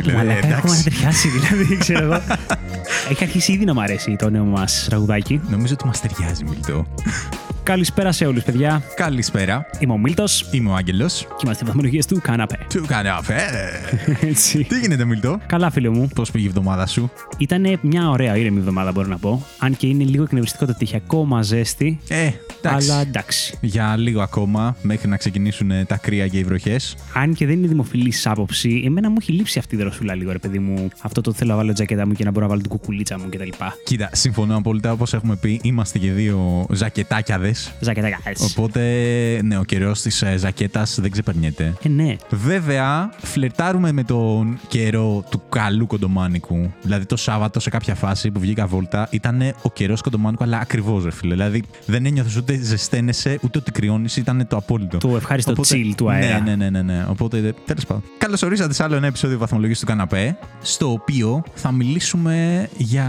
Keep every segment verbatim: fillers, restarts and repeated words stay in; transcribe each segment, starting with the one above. φίλε. Πού, μαλάκα, έχουμε ανατριχιάσει, δηλαδή, ξέρω εγώ. Έχει αρχίσει ήδη να μ' αρέσει το νέο μας τραγουδάκι. Νομίζω ότι μας ταιριάζει, Μίλτο. Καλησπέρα σε όλους, παιδιά. Καλησπέρα. Είμαι ο Μίλτος. Είμαι ο Άγγελος. Και είμαστε βαθμολογίες του Κανάπε. Του Κανάπε. Έτσι. Τι γίνεται, Μίλτο? Καλά, φίλε μου. Πώς πήγε η εβδομάδα σου? Ήταν μια ωραία ήρεμη εβδομάδα, μπορώ να πω. Αν και είναι λίγο εκνευριστικό το ότι είχε ακόμα ζέστη. Ε, εντάξει. Αλλά εντάξει. Για λίγο ακόμα, μέχρι να ξεκινήσουν τα κρύα και οι βροχές. Αν και δεν είναι δημοφιλής άποψη, εμένα μου έχει λείψει αυτή η δροσούλα λίγο, ρε παιδί μου. Αυτό το θέλω να βάλω τζακέτα μου και να μπορώ να βάλω την κουκουλίτσα μου κτλ. Κοίτα, συμφωνώ απόλυτα, όπως έχουμε πει, είμαστε και δύο ζακετάκιαδες. Οπότε, ναι, ο καιρός της ζακέτας δεν ξεπερνιέται. Ε, ναι. Βέβαια, φλερτάρουμε με τον καιρό του καλού κοντομάνικου. Δηλαδή, το Σάββατο σε κάποια φάση που βγήκα βόλτα ήταν ο καιρός κοντομάνικου, αλλά ακριβώς, ρε φίλε. Δηλαδή, δεν ένιωθες ούτε ζεσταίνεσαι, ούτε ότι κρυώνεις, ήταν το απόλυτο. Το ευχάριστο chill του αέρα. Ναι, ναι, ναι, ναι. Οπότε, τέλος πάντων. Καλώς ορίσατε σε άλλο ένα επεισόδιο βαθμολογίας του Καναπέ, στο οποίο θα μιλήσουμε για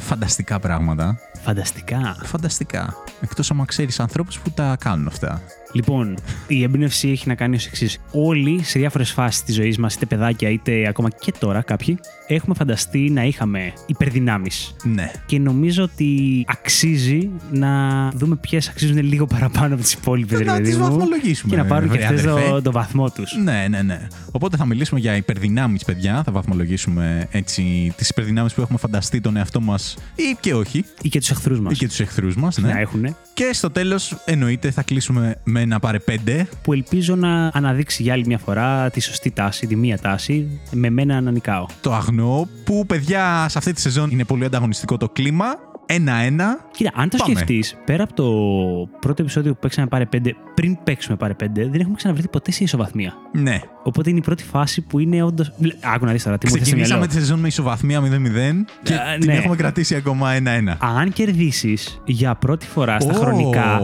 φανταστικά πράγματα. Φανταστικά. Φανταστικά. Εκτός άμα ξέρεις ανθρώπους που τα κάνουν αυτά. Λοιπόν, η έμπνευση έχει να κάνει ως εξής. Όλοι σε διάφορες φάσεις της ζωής μας, είτε παιδάκια είτε ακόμα και τώρα κάποιοι, έχουμε φανταστεί να είχαμε υπερδυνάμεις. Ναι. Και νομίζω ότι αξίζει να δούμε ποιες αξίζουν λίγο παραπάνω από τις υπόλοιπες. Να τις βαθμολογήσουμε. Και να πάρουν βρε, και αυτές το, το βαθμό τους. Ναι, ναι, ναι. Οπότε θα μιλήσουμε για υπερδυνάμεις, παιδιά. Θα βαθμολογήσουμε έτσι τις υπερδυνάμεις που έχουμε φανταστεί τον εαυτό μας ή και όχι. Ή και τους εχθρούς μας. Ή και τους εχθρούς μας, ναι. Να έχουνε. Και στο τέλος, εννοείται, θα κλείσουμε με ένα πάρε πέντε. Που ελπίζω να αναδείξει για άλλη μια φορά τη σωστή τάση, τη μία τάση. Με μένα να νικάω. Το αγνό που, παιδιά, σε αυτή τη σεζόν είναι πολύ ανταγωνιστικό το κλίμα. Ένα-ένα. Κοίτα, αν το σκεφτείς, πέρα από το πρώτο επεισόδιο που παίξαμε πάρε πέντε, πριν παίξουμε πάρε πέντε, δεν έχουμε ξαναβρεθεί ποτέ σε ισοβαθμία. Ναι. Οπότε είναι η πρώτη φάση που είναι όντως. Άκου να δεις τώρα τι μου θες να μιλάω. Ξεκινήσαμε τη σεζόν με ισοβαθμία μηδέν μηδέν και uh, την ναι. έχουμε κρατήσει ακόμα ένα-ένα. Αν κερδίσεις για πρώτη φορά στα oh, χρονικά,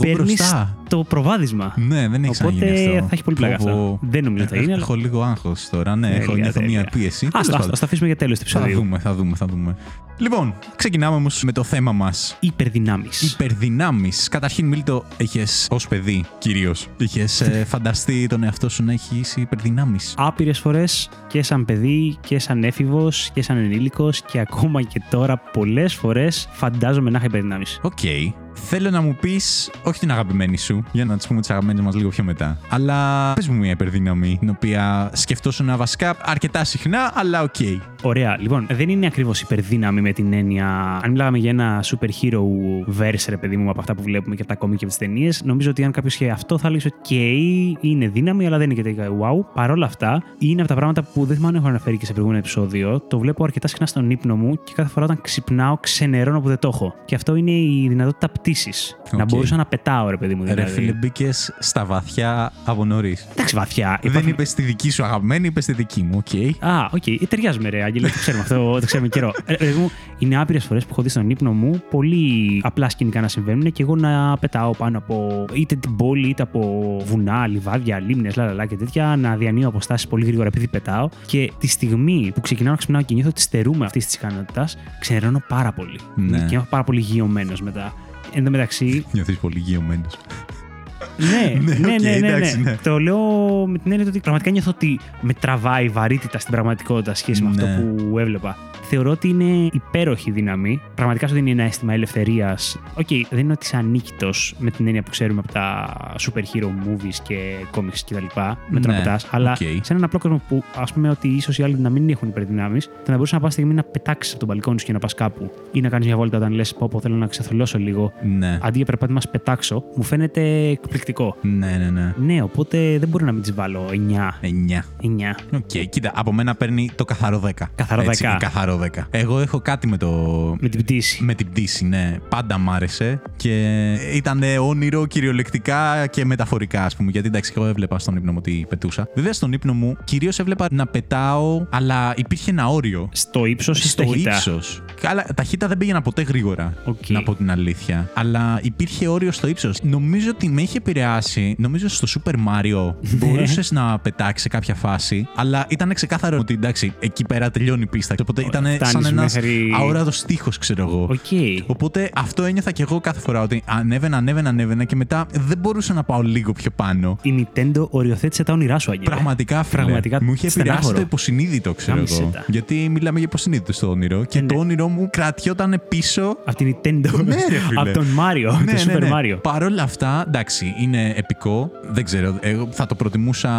παίρνεις το προβάδισμα. Ναι, δεν έχει ξαναγίνει αυτό. Οπότε θα έχει πολύ πλάκα αυτό. Δεν νομίζω ότι θα γίνει. Έχω λίγο άγχος τώρα. Ναι, έχω μια πίεση. Α το αφήσουμε για τέλος του επεισοδίου. Θα δούμε, θα δούμε. Λοιπόν, ξεκινάμε όμως με το θέμα μας. Υπερδυνάμεις. Υπερδυνάμεις. Καταρχήν, Μίλτο, είχες ως παιδί, κυρίως, είχες ε, φανταστεί τον εαυτό σου να έχεις υπερδυνάμεις? Άπειρες φορές, και σαν παιδί, και σαν έφηβος, και σαν ενήλικος, και ακόμα και τώρα πολλές φορές φαντάζομαι να είχα υπερδυνάμεις. Οκ. Okay. Θέλω να μου πεις, όχι την αγαπημένη σου, για να τις πούμε τις αγαπημένες μας λίγο πιο μετά, αλλά πες μου μια υπερδύναμη, την οποία σκεφτόσουν βασικά αρκετά συχνά, αλλά οκ. Okay. Ωραία, λοιπόν, δεν είναι ακριβώς υπερδύναμη με την έννοια. Αν μιλάμε για ένα super hero verse, ρε παιδί μου, από αυτά που βλέπουμε και από τα κόμικ και από τις ταινίες, νομίζω ότι αν κάποιος είχε αυτό, θα έλεγε ότι okay, είναι δύναμη, αλλά δεν είναι και τελικά wow. Παρ' όλα αυτά, είναι από τα πράγματα που δεν θυμάμαι αν έχω αναφέρει και σε προηγούμενο επεισόδιο. Το βλέπω αρκετά συχνά στον ύπνο μου και κάθε φορά όταν ξυπνάω, ξενερώνω που δεν το έχω. Και αυτό είναι η δυνατότητα πτήσης. Okay. Να μπορούσα να πετάω, ρε παιδί μου. Δηλαδή. Ρε φίλε, μπήκες στα βαθιά από νωρίς. Εντάξει, βαθιά. Δεν είπα... είπες τη δική σου αγαπημένη, είπες τη δική μου, οκ. Okay. Α, οκ. Okay. Ταιριάζουμε, ρε Άγγελε, το ξέρουμε αυτό, το ξέρουμε καιρό. Ρε, ρε, μου, είναι άπειρες φορές που έχω δει στον ύπνο μου πολύ απλά σκηνικά να συμβαίνουν και εγώ να πετάω πάνω από είτε την πόλη, είτε από βουνά, λιβάδια, λίμνες, λαλαλά και τέτοια, να διανύω αποστάσεις πολύ γρήγορα επειδή πετάω. Και τη στιγμή που ξεκινάω να ξυπνάω και νιώθω ότι στερούμε αυτή τη ικανότητα, ξενερώνω πάρα πολύ. Ναι. Και νιώθω πάρα πολύ γειωμένο μετά. Εν τω μεταξύ. Νιώθεις πολύ γειωμένος. Ναι, ναι, okay, ναι, ναι, εντάξει, ναι. Το λέω με την έννοια ότι πραγματικά νιώθω ότι με τραβάει βαρύτητα στην πραγματικότητα σχέση ναι. με αυτό που έβλεπα. Θεωρώ ότι είναι υπέροχη δύναμη. Πραγματικά σου δίνει ένα αίσθημα ελευθερίας. Οκ, okay, δεν είναι ότι είσαι ανίκητος με την έννοια που ξέρουμε από τα super hero movies και comics κτλ. Με τον ναι, πετάς. Αλλά okay. σε έναν απλό κόσμο που ας πούμε ότι ίσως οι άλλοι να μην έχουν υπερδυνάμεις, θα να μπορούσε να πας στιγμή να πετάξεις από τον μπαλκόνι σου και να πας κάπου ή να κάνεις μια βόλτα όταν λες πω, πω θέλω να ξεθολώσω λίγο. Ναι. Αντί για περπάτημα να πετάξω, μου φαίνεται εκπληκτικό. Ναι, ναι, ναι. Ναι, οπότε δεν μπορώ να μην τις βάλω εννιά. εννιά. εννιά. Okay, κοίτα, από μένα παίρνει το καθαρό δέκα. Καθαρό Έτσι, δέκα. Καθαρό δέκα. Εγώ έχω κάτι με το. Με την πτήση. Με την πτήση, ναι. Πάντα μ' άρεσε και ήταν όνειρο κυριολεκτικά και μεταφορικά, ας πούμε. Γιατί εντάξει, εγώ έβλεπα στον ύπνο μου ότι πετούσα. Βέβαια, στον ύπνο μου κυρίως έβλεπα να πετάω, αλλά υπήρχε ένα όριο. Στο ύψος ή στο ύψος. Αλλά ταχύτητα δεν πήγαινα ποτέ γρήγορα. Okay. Να πω την αλήθεια. Αλλά υπήρχε όριο στο ύψος. Νομίζω ότι με είχε επηρεάσει. Νομίζω στο Super Mario μπορούσες να πετάξεις σε κάποια φάση, αλλά ήταν ξεκάθαρο ότι εντάξει, εκεί πέρα τελειώνει η πίστα. Οπότε ήταν σαν ένας μέχρι... αόραδος στίχος, ξέρω εγώ. Okay. Οπότε αυτό ένιωθα και εγώ κάθε φορά, ότι ανέβαινα, ανέβαινα, ανέβαινα και μετά δεν μπορούσα να πάω λίγο πιο πάνω. Η Nintendo οριοθέτησε τα όνειρά σου, Άγγελε. Πραγματικά, φίλε, πραγματικά μου είχε επηρεάσει το υποσυνείδητο, ξέρω εγώ. Γιατί μιλάμε για υποσυνείδητο στο όνειρο και ναι. το όνειρό μου κρατιόταν πίσω. Από την Nintendo. Ναι, από τον Mario. Ναι, το ναι, Super ναι. Mario. Παρ' όλα αυτά, εντάξει, είναι επικό. Δεν ξέρω. Εγώ θα το προτιμούσα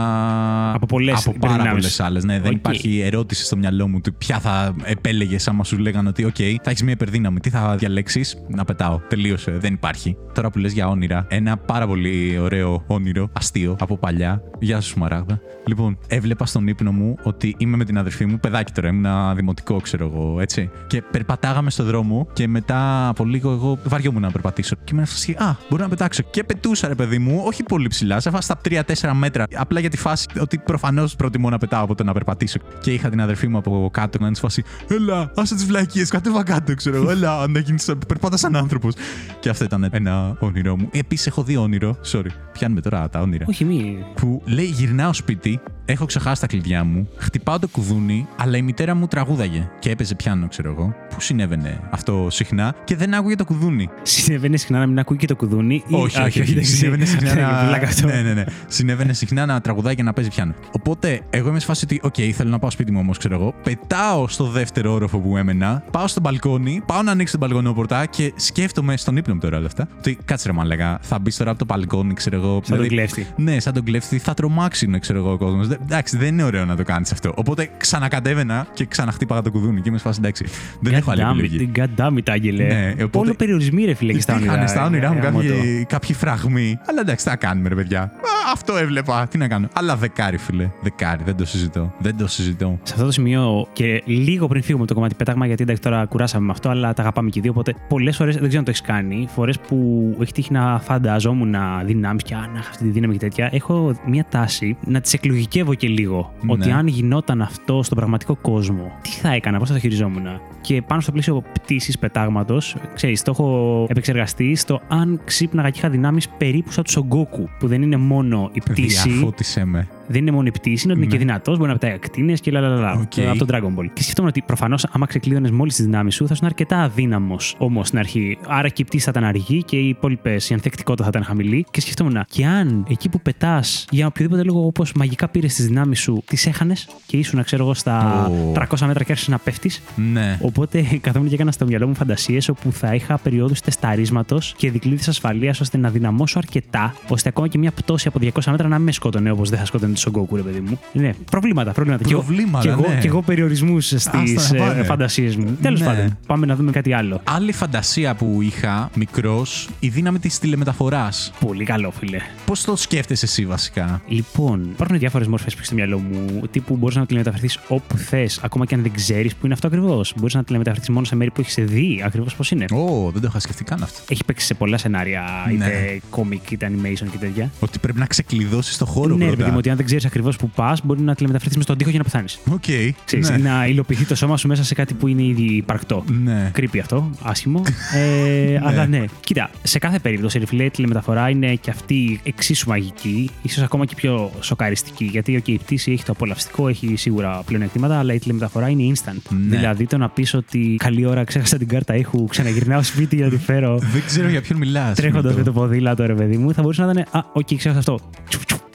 από, πολλές, από πάρα πολλές άλλες. Ναι, okay. Δεν υπάρχει ερώτηση στο μυαλό μου του ποια θα επέλεγες άμα σου λέγανε ότι οκ, okay, θα έχεις μία υπερδύναμη. Τι θα διαλέξεις? Να πετάω. Τελείωσε. Δεν υπάρχει. Τώρα που λες για όνειρα, ένα πάρα πολύ ωραίο όνειρο, αστείο από παλιά. Γεια σου, Μαράγδα. Λοιπόν, έβλεπα στον ύπνο μου ότι είμαι με την αδερφή μου, παιδάκι τώρα, ήμουν δημοτικό, ξέρω εγώ, έτσι. Και περπατάγαμε στον δρόμο και μετά από λίγο εγώ βαριόμουν να περπατήσω. Και ήμουν σε α, μπορώ να πετάξω. Και πετούσα, ρε παιδί μου, όχι πολύ ψηλά, σε φάση στα τρία τέσσερα μέτρα. Απλά για τη φάση ότι προφανώς προτιμώ να πετάω από το να περπατήσω. Και είχα την αδερφή μου από κάτω να τη φάση, έλα, άσε τις βλακίες, κατέβα κάτω, ξέρω εγώ. Έλα, αν έγινε, περπάτα σαν άνθρωπος. Και αυτό ήταν ένα όνειρό μου. Επίσης έχω δει όνειρο, sorry, πιάνουμε τώρα τα όνειρα. Όχι, μη. Που λέει γυρνάω σπίτι. Έχω ξεχάσει τα κλειδιά μου, χτυπάω το κουδούνι, αλλά η μητέρα μου τραγούδαγε και έπαιζε πιάνο, ξέρω εγώ. Πού συνέβαινε αυτό συχνά και δεν άκουγε το κουδούνι. Συνέβαινε συχνά να μην ακούει και το κουδούνι. Ή... Όχι, όχι, όχι. Συνέβαινε συχνά να. Ναι, ναι, ναι. Συνέβαινε συχνά να τραγουδάει και να παίζει πιάνο. Οπότε εγώ είμαι σε φάση ότι, οκ, okay, θέλω να πάω σπίτι μου όμως, ξέρω εγώ. Πετάω στο δεύτερο όροφο που έμενα, πάω στο μπαλκόνι, πάω να ανοίξω την μπαλκονόπορτα και σκέφτομαι στον ύπνο μου τώρα όλα αυτά. Ότι κάτσε ρε μαλάκα, θα μπει τώρα από το μπαλκόνι, ξέρω εγώ. Σαν τον κλέφτη. Ναι, σαν τον κλέφτη, θα τρομάξει, ξέρω εγώ ο κόσμο. Εντάξει, δεν είναι ωραίο να το κάνεις αυτό. Οπότε ξανακατέβαινα και ξαναχτύπαγα το κουδούνι και είμαι σε φάση εντάξει. Δεν God έχω άλλη επιλογή. Goddammit, Άγγελε. Ναι, οπότε... Όλο περιορισμοί, ρε φίλε, και στα όνειρά. Στα όνειρά μου κάποιοι, κάποιοι φραγμοί. Αλλά εντάξει, θα κάνουμε, ρε παιδιά. Α, αυτό έβλεπα. Τι να κάνω. Αλλά δεκάρι, φίλε. Δεκάρι, δεν το συζητώ. Δεν το συζητώ. Σε αυτό το σημείο και λίγο πριν φύγουμε το κομμάτι πέταγμα, γιατί εντάξει τώρα κουράσαμε με αυτό, αλλά τα αγαπάμε και δύο. Οπότε πολλές φορές, δεν ξέρω αν το έχεις κάνει, φορές που έχει τύχει να φανταζόμουν δυνάμεις και αν είχα αυτή τη δύναμη και τέτοια, έχω μία τάση να τις εκλογικές. Και λίγο, ναι. Ότι αν γινόταν αυτό στον πραγματικό κόσμο, τι θα έκανα, πώς θα το χειριζόμουν. Και πάνω στο πλαίσιο πτήσης πετάγματος, ξέρεις, το έχω επεξεργαστεί στο αν ξύπναγα και είχα δυνάμεις περίπου σαν του Σογκόκου, που δεν είναι μόνο η πτήση. Διαφώτισε με. Δεν είναι μόνο η πτήση, είναι ότι είναι και δυνατός, μπορεί να πετάει ακτίνες και λαλαλαλα. Okay. Από τον Dragon Ball. Και σκεφτόμουν ότι προφανώς, άμα ξεκλείδωνες μόλις τις δυνάμεις σου, θα ήσουν αρκετά αδύναμος όμως στην αρχή. Άρα και η πτήση θα ήταν αργή και οι υπόλοιπες, η ανθεκτικότητα θα ήταν χαμηλή. Και σκεφτόμουν, και αν εκεί που πετάς για οποιοδήποτε λόγο, όπως μαγικά πήρες τις δυνάμεις σου, τις έχανες και ήσουν, ξέρω εγώ, στα oh. τριακόσια μέτρα και άρχισες να πέφτεις. Ναι. Οπότε καθόμουν και έκανα στο μυαλό μου φαντασίες όπου θα είχα περιόδους τεσταρίσματος και δικλείδες ασφαλείας ώστε να δυναμώσω αρκετά, ώστε ακόμα και μια πτώση από διακόσια μέτρα να με σκότωνε, όπως δεν θα σκότωνε στον Goku, ρε παιδί μου. Ναι, προβλήματα, προβλήματα. προβλήματα και εγώ, ναι. εγώ περιορισμούς στις ε, φαντασίες μου. Ναι. Τέλος πάντων, πάμε να δούμε κάτι άλλο. Άλλη φαντασία που είχα μικρός, η δύναμη της τηλεμεταφοράς. Πολύ καλό, φίλε. Πώς το σκέφτεσαι εσύ, βασικά? Λοιπόν, υπάρχουν διάφορες μορφές που έχεις στο μυαλό μου, τύπου μπορείς να τηλεμεταφερθείς όπου θες, ακόμα και αν δεν ξέρεις που είναι αυτό ακριβώς. Μπορείς να τηλεμεταφερθείς μόνο σε μέρη που έχεις δει ακριβώς πώς είναι. Ω, oh, δεν το είχα σκεφτεί καν αυτό. Έχει παίξει σε πολλά σενάρια, είτε ναι. comic, είτε animation και τέτοια. Ότι πρέπει να ξεκλειδώσεις το χώρο, ναι, παιδί μου, ότι αν δεν ξέρεις ακριβώς που πας, μπορεί να τηλεμεταφερθείς με στον τοίχο για να πεθάνεις. Οκ. Okay, ναι. Να υλοποιηθεί το σώμα σου μέσα σε κάτι που είναι ήδη υπαρκτό. Ναι. Creepy αυτό, άσχημο. ε, αλλά ναι. ναι. Κοίτα, σε κάθε περίπτωση, ρε φιλέ, η τηλεμεταφορά είναι και αυτή εξίσου μαγική, ίσως ακόμα και πιο σοκαριστική. Γιατί okay, η πτήση έχει το απολαυστικό, έχει σίγουρα πλεονεκτήματα, αλλά η τηλεμεταφορά είναι instant. Ναι. Δηλαδή το να πεις ότι καλή ώρα ξέχασα την κάρτα ήχου, ξαναγυρνάω σπίτι για να τη φέρω. Δεν ξέρω για ποιον μιλάς. Τρέχοντας με το ποδήλατο, ρε παιδί μου, θα μπορούσε να ήταν. Α, οκ, okay, ξέχασα αυτό.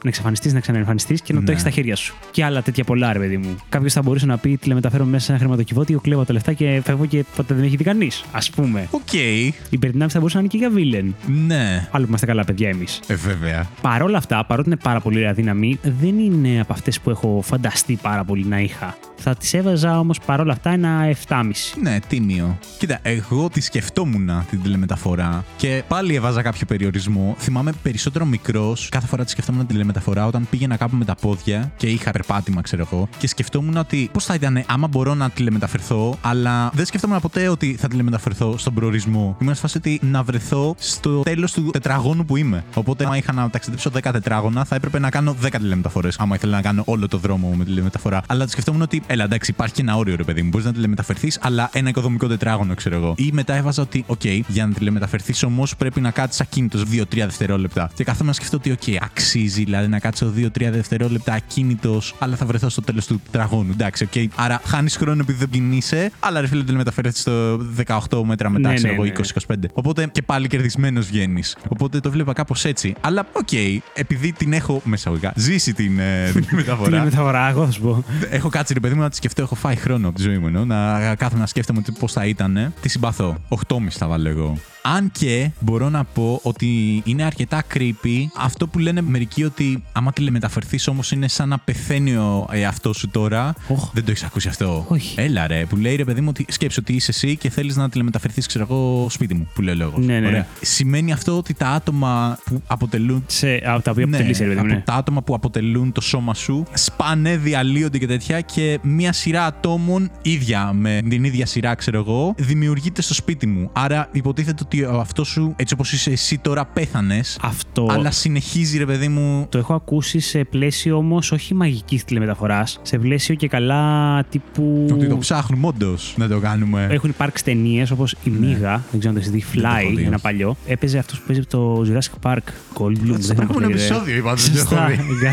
Να εξαφανιστείς, να ξαναεμφανιστείς και να ναι. το έχεις στα χέρια σου. Και άλλα τέτοια πολλά, ρε παιδί μου. Κάποιος θα μπορούσε να πει: τηλεμεταφέρω μέσα σε ένα χρηματοκιβώτιο, κλέβω τα λεφτά και φεύγω και ποτέ δεν έχει δει κανείς. Ας πούμε. Οκ. Okay. Οι υπερδυνάμεις θα μπορούσαν να είναι και για βίλεν. Ναι. Άλλο που είμαστε καλά παιδιά εμείς. Ε, βέβαια. Παρ' όλα αυτά, παρότι είναι πάρα πολύ αδύναμη, δεν είναι από αυτές που έχω φανταστεί πάρα πολύ να είχα. Θα τις έβαζα όμως παρόλα αυτά ένα επτά κόμμα πέντε. Ναι, τίμιο. Κοίτα, εγώ τη σκεφτόμουν την τηλεμεταφορά και πάλι έβαζα κάποιο περιορισμό. Θυμάμαι περισσότερο μικρός, κάθε φορά τη σκεφτόμουν την τηλεμεταφορά όταν πήγαινα κάπου με τα πόδια και είχα περπάτημα, ξέρω εγώ, και σκεφτόμουν ότι πώς θα ήταν άμα μπορώ να τηλεμεταφερθώ, αλλά δεν σκεφτόμουν ποτέ ότι θα τηλεμεταφερθώ στον προορισμό. Ήμουν σε φάση ότι να βρεθώ στο τέλος του τετραγώνου που είμαι. Οπότε, άμα είχα να ταξιδέψω δέκα τετράγωνα, θα έπρεπε να κάνω δέκα τηλεμεταφορές. Άμα ήθελα να κάνω όλο το δρόμο με τηλεμεταφορά. Αλλά σκεφτόμουν ότι. Ελά, εντάξει, υπάρχει και ένα όριο, ρε παιδί μου. Μπορείς να τηλεμεταφερθείς, αλλά ένα οικοδομικό τετράγωνο, ξέρω εγώ. Ή μετά έβαζα ότι, οκ, okay, για να τηλεμεταφερθείς όμως πρέπει να κάτσεις ακίνητος δύο τρία δευτερόλεπτα. Και καθόμουν να σκεφτώ ότι, οκ, okay, αξίζει δηλαδή δηλαδή να κάτσω δύο τρία δευτερόλεπτα ακίνητος, αλλά θα βρεθώ στο τέλος του τετραγώνου. Εντάξει, okay. Άρα χάνεις χρόνο επειδή δεν κινείσαι, αλλά ρε φίλε μεταφέρεσαι στο δεκαοκτώ μέτρα μετά, ξέρω εγώ, είκοσι είκοσι πέντε. Οπότε και πάλι κερδισμένος βγαίνεις. Οπότε το βλέπα κάπως έτσι. Αλλά οκ, okay, επειδή την έχω μεσαγωγικά ζήσει την ε, μεταφορά. Την μεταφορά, εγώ θα σου πω. Έχω κάτσει ρε παιδί μου να τη σκεφτώ, έχω φάει χρόνο από τη ζωή μου. Νο? Να κάθομαι να σκέφτομαι πώς θα ήταν. Τι συμπαθώ. οκτώ και μισό θα βάλω εγώ. Αν και μπορώ να πω ότι είναι αρκετά creepy αυτό που λένε μερικοί ότι άμα τηλεμεταφερθείς όμως είναι σαν να πεθαίνει ο εαυτός σου τώρα. Oh. Δεν το έχεις ακούσει αυτό? Όχι. Έλα ρε, που λέει ρε παιδί μου ότι σκέψου ότι είσαι εσύ και θέλεις να τηλεμεταφερθείς, ξέρω εγώ, σπίτι μου, που λέω λόγος. Ναι, ναι. Ωραία. Σημαίνει αυτό ότι τα άτομα που αποτελούν. Σε, από τα οποία ναι, αποτελείς, ρε παιδί μου. Ναι. Τα άτομα που αποτελούν το σώμα σου σπάνε, διαλύονται και τέτοια και μία σειρά ατόμων ίδια με την ίδια σειρά, ξέρω εγώ, δημιουργείται στο σπίτι μου. Άρα υποτίθεται ότι αυτό σου, έτσι όπως είσαι εσύ τώρα, πέθανες. Αυτό. Αλλά συνεχίζει, ρε παιδί μου. Το έχω ακούσει σε πλαίσιο όμως όχι μαγικής τηλεμεταφοράς. Σε πλαίσιο και καλά τύπου. Ότι το ψάχνουμε όντως να το κάνουμε. Έχουν υπάρξει ταινίες όπως η ναι. Μίγα, δεν ξέρω αν το The Fly, ένα παλιό. Έπαιζε αυτό που παίζει το Jurassic Park, Goldblum. Στο προηγούμενο επεισόδιο είπα ότι δεν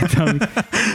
έχω.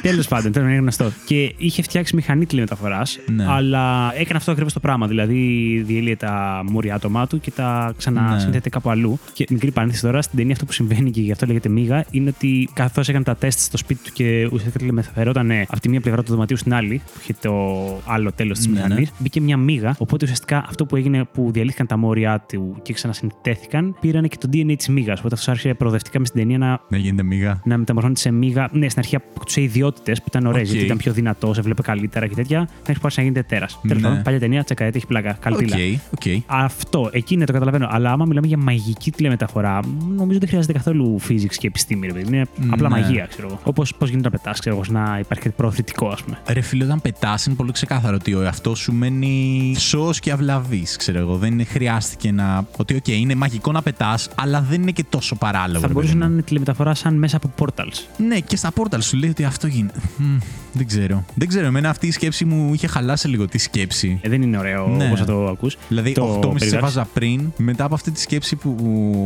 Τέλος πάντων, τώρα είναι γνωστό. Και είχε φτιάξει μηχανή τηλεμεταφοράς, ναι. αλλά έκανε αυτό ακριβώς το πράγμα. Δηλαδή διέλυε τα μόρια άτομά του και τα ξανα. Ναι. συνδέεται κάπου αλλού. Και μικρή παρένθεση τώρα, στην ταινία αυτό που συμβαίνει και γι' αυτό λέγεται Μίγα, είναι ότι καθώς έκανε τα τεστ στο σπίτι του και ουσιαστικά μεταφερόταν από τη μία πλευρά του δωματίου στην άλλη, που είχε το άλλο τέλος της ναι, μηχανής, ναι. μπήκε μια μίγα. Οπότε ουσιαστικά αυτό που έγινε, που διαλύθηκαν τα μόρια του και ξανασυντέθηκαν, πήραν και το ντι εν έι της μίγας. Οπότε αυτό άρχισε προοδευτικά με στην ταινία να, να γίνεται μίγα. Να μεταμορφώνεται σε μίγα. Ναι, στην αρχή αποκτούσε ιδιότητες που ήταν ωραίες, okay. γιατί ήταν πιο δυνατό, έβλεπε καλύτερα και τέτοια. Θα έχει πάρει να γίνεται τέρας. Ναι. Τέλος πάντων, παλιά ταινία, τσακαέτα, έχει πλάκα. Καλτήλα. Okay, okay. Αυτό, εκείνη το καταλαβαίνω, αλλά άμα μιλάμε για μαγική τηλεμεταφορά, νομίζω δεν χρειάζεται καθόλου physics και επιστήμη. Είναι ναι. απλά μαγεία, ξέρω εγώ. Όπως πώς γίνεται να πετάς, ξέρω εγώ, να υπάρχει προωθητικό, ας πούμε. Ρε φίλε, όταν πετάς είναι πολύ ξεκάθαρο ότι ο εαυτός σου μένει σώος και αυλαβής, ξέρω εγώ. Δεν χρειάστηκε να. Ότι, οκ, okay, είναι μαγικό να πετάς, αλλά δεν είναι και τόσο παράλογο. Θα μπορούσε να είναι τηλεμεταφορά σαν μέσα από portals. Ναι, και στα portals σου λέει ότι αυτό γίνεται. Mm, δεν ξέρω. Δεν ξέρω. Εμένα αυτή η σκέψη μου είχε χαλάσει λίγο τη σκέψη. Ε, δεν είναι ωραίο ναι. όπως θα το ακούς. Δηλαδή, οκτώ και μισό σε βάζα πριν, μετά από αυτή τη σκέψη που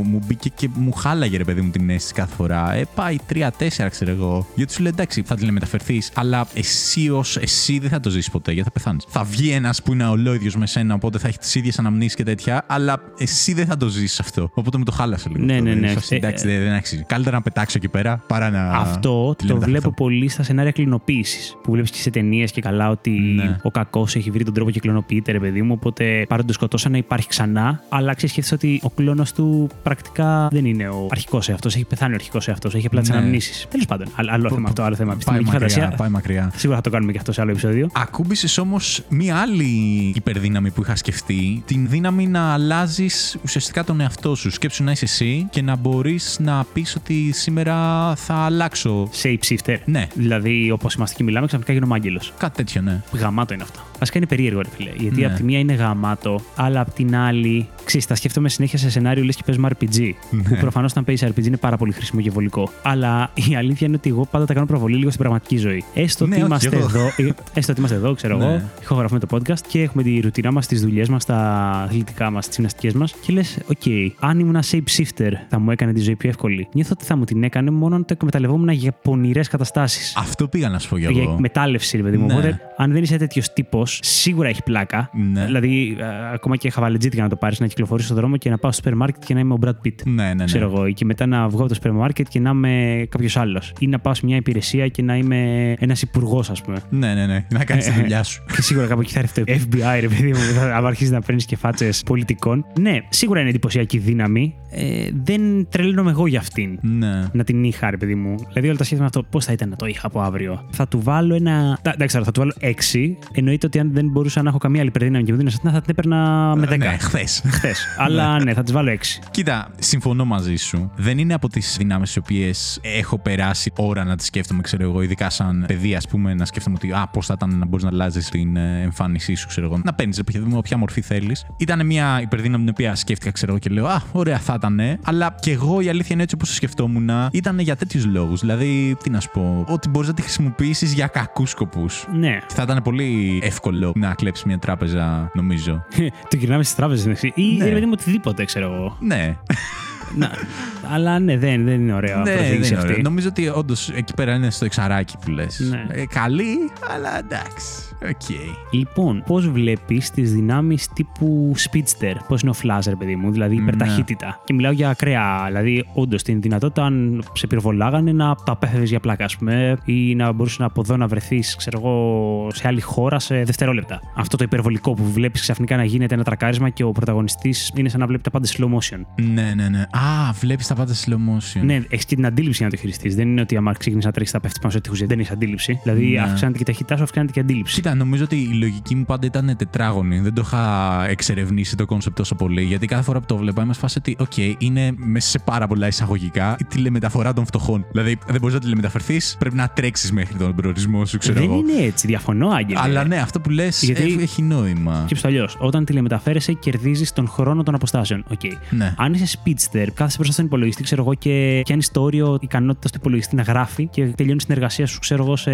μου μπήκε και μου χάλαγε ρε παιδί μου την αίσθηση κάθε φορά. Ε, πάει τρία τέσσερα, ξέρω εγώ. Γιατί σου λέει εντάξει, θα τηλεμεταφερθείς, αλλά εσύ ως εσύ δεν θα το ζήσεις ποτέ, γιατί θα πεθάνεις. Θα βγει ένας που είναι ολόιδιος με σένα, οπότε θα έχει τις ίδιες αναμνήσεις και τέτοια, αλλά εσύ δεν θα το ζήσεις αυτό. Οπότε μου το χάλασε λίγο. Ναι, ναι, ναι. Εντάξει, εντάξει ε, δεν αξίζει. Καλύτερα να πετάξω εκεί πέρα παρά να. Αυτό το βλέπω πολύ στα σενάρια κλεινοποίησης. Που βλέπεις και σε ταινίες και καλά ότι ναι. ο κακός έχει βρει τον τρόπο και κλεινοποιείται, ρε παιδί μου. Οπότε παρά τον σκοτώσανε, υπάρχει ξανά, αλλά ξέρεις ότι ο κλόνος του πρακτικά δεν είναι ο αρχικός εαυτός. Έχει πεθάνει ο αρχικός εαυτός. Έχει απλά τις ναι. αναμνήσεις. Τέλος πάντων. Άλλο θέμα αυτό. Άλλο θέμα. Πάει μακριά, πάει μακριά. Σίγουρα θα το κάνουμε και αυτό σε άλλο επεισόδιο. Ακούμπησες όμως μία άλλη υπερδύναμη που είχα σκεφτεί. Την δύναμη να αλλάζεις ουσιαστικά τον εαυτό σου. Σκέψου να είσαι εσύ και να μπορείς να πεις ότι σήμερα θα αλλάξω. Shapeshifter. Ναι. Δηλαδή, όπως είμαστε και μιλάμε, ξαφνικά γίνομαι άγγελος. Κάτι τέτοιο, ναι. Γαμάτο είναι αυτό. Βασικά είναι περίεργο, ρε φίλε. Γιατί ναι. από τη μία είναι γαμάτο, αλλά από την άλλη ξέρεις, τα σκέφτομαι συνέχεια σε σενάριο λες και παίζουμε αρ πι τζι. Ναι. Που προφανώς όταν παίζεις αρ πι τζι είναι πάρα πολύ χρήσιμο και βολικό. Αλλά η αλήθεια είναι ότι εγώ πάντα τα κάνω προβολή λίγο στην πραγματική ζωή. Έστω ότι ναι, είμαστε εδώ, έστω ότι είμαστε εδώ, ξέρω ναι. εγώ, ηχογραφούμε το podcast και έχουμε τη ρουτίνα μας, τις δουλειές μας, τα αθλητικά μας, τις γυμναστικές μας. Και λες, οκ, okay, αν ήμουν ένα shapeshifter θα μου έκανε τη ζωή πιο εύκολη. Νιώθω ότι θα μου την έκανε μόνο αν το εκμεταλλευόμουν για πονηρές καταστάσεις. Αυτό πήγα να σου πω για εγώ. Για εκμετάλλευση, ρε παιδί μου. Ναι. Οπότε, αν δεν είσαι τέτοιο τύπο, σίγουρα έχει πλάκα. Ναι. Δηλαδή, α, ακόμα και χαβαλετζίτικα να το πάρει, να κυκλοφορεί στον δρόμο και να πάω στο σούπερ μάρκετ και να είμαι ο Brad Pitt. Ναι, ναι, ναι. Ξέρω εγώ. Και μετά να βγω από το σούπερ μάρκετ και να είμαι κάποιο άλλο. Ή να πάω σε μια υπηρεσία και να είμαι ένα υπουργό, α πούμε. Ναι, ναι, ναι. Να κάνει τη δουλειά σου. Και σίγουρα κάπου εκεί θα έρθει το εφ μπι άι, ρε παιδί μου, αν αρχίσει να παίρνει και φάτσες πολιτικών. Ναι, σίγουρα είναι εντυπωσιακή δύναμη. Ε, δεν τρελαίνομαι εγώ για αυτήν. Ναι. Να την είχα, ρε παιδί μου. Δηλαδή, όλα τα σχέδια με αυτό, πώ θα ήταν να το είχα από αύριο. Θα του βάλω ένα. Εντάξει, θα του βάλω έξι. Εννοείται ότι αν δεν μπορούσα να έχω καμία άλλη υπερδύναμη και υποδύναμη, θα την έπαιρνα με δέκα. Ναι, χθες. Αλλά ναι, θα τις βάλω έξι. Κοίτα, συμφωνώ μαζί σου. Δεν είναι από τις δυνάμεις τις οποίες έχω περάσει ώρα να τις σκέφτομαι, ξέρω εγώ, ειδικά σαν παιδί, ας πούμε, να σκέφτομαι ότι α, πώς θα ήταν να μπορείς να αλλάζεις την εμφάνισή σου, ξέρω εγώ. Να παίρνεις, επειδή όποια μορφή θέλεις. Ήταν μια υπερδύναμη την οποία σκέφτηκα, ξέρω εγώ, και λέω α, ωραία θα ήταν, αλλά κι εγώ η αλήθεια είναι έτσι όπως το σκεφτόμουν, ήταν για τέτοιους λόγους. Δηλαδή, τι να σου πω, ότι μπορείς να τη χρησιμοποιήσεις για κακούς σκοπούς. Ναι. Θα ήταν πολύ εύκολο να κλέψεις μια τράπεζα, νομίζω. Το γυρνάμε στις τράπεζες, ή ναι. δηλαδή οτιδήποτε, ξέρω εγώ. Ναι. Να, αλλά ναι, δεν, δεν είναι ωραία. Ναι, δεν είναι ωραία. Νομίζω ότι όντως εκεί πέρα είναι στο εξαράκι που λες. Ναι. Ε, καλή, αλλά εντάξει. Okay. Λοιπόν, πώς βλέπεις τις δυνάμεις τύπου speedster, πώς είναι ο φλάζερ, παιδί μου, δηλαδή υπερταχύτητα. Ναι. Και μιλάω για ακραία, δηλαδή όντως την δυνατότητα αν σε πυροβολάγανε να τα πέφευγες για πλάκα, ας πούμε, ή να μπορούσες να από εδώ να βρεθείς, ξέρω εγώ, σε άλλη χώρα σε δευτερόλεπτα. Αυτό το υπερβολικό που βλέπεις ξαφνικά να γίνεται ένα τρακάρισμα και ο πρωταγωνιστής είναι σαν να βλέπει τα πάντα slow motion. Ναι, ναι, ναι. Α, βλέπεις τα πάντα slow motion. Ναι, έχεις και την αντίληψη να το χειριστείς. Δεν είναι ότι άμα ξεκινήσεις να τρέχεις θα πέφτεις πάνω σε τείχους, δεν έχεις αντίληψη. Δηλαδή ναι. αυξάνεται και η ταχύτητά σου, αυξάνεται και η αντίληψη. Κοίτα, νομίζω ότι η λογική μου πάντα ήταν τετράγωνη. Δεν το είχα εξερευνήσει το κόνσεπτ τόσο πολύ. Γιατί κάθε φορά που το βλέπα, είμαι φάση ότι, OK, είναι μέσα σε πάρα πολλά εισαγωγικά η τηλεμεταφορά των φτωχών. Δηλαδή δεν μπορείς να τηλεμεταφερθείς, πρέπει να τρέξεις μέχρι τον προορισμό σου, ξέρω δεν εγώ. Δεν είναι έτσι, διαφωνώ, Άγγελε. Αλλά ναι, αυτό που λες γιατί... έχει νόημα. Σκέψου αλλιώς. Όταν τηλεμεταφέρεσαι, κερδίζεις τον χρόνο των αποστάσεων. Okay. Ναι. Αν είσαι speedster, κάθεσαι μπροστά στον υπολογιστή, ξέρω εγώ, και πιάνεις το όριο ικανότητα του υπολογιστή να γράφει και τελειώνεις την εργασία σου, ξέρω εγώ, σε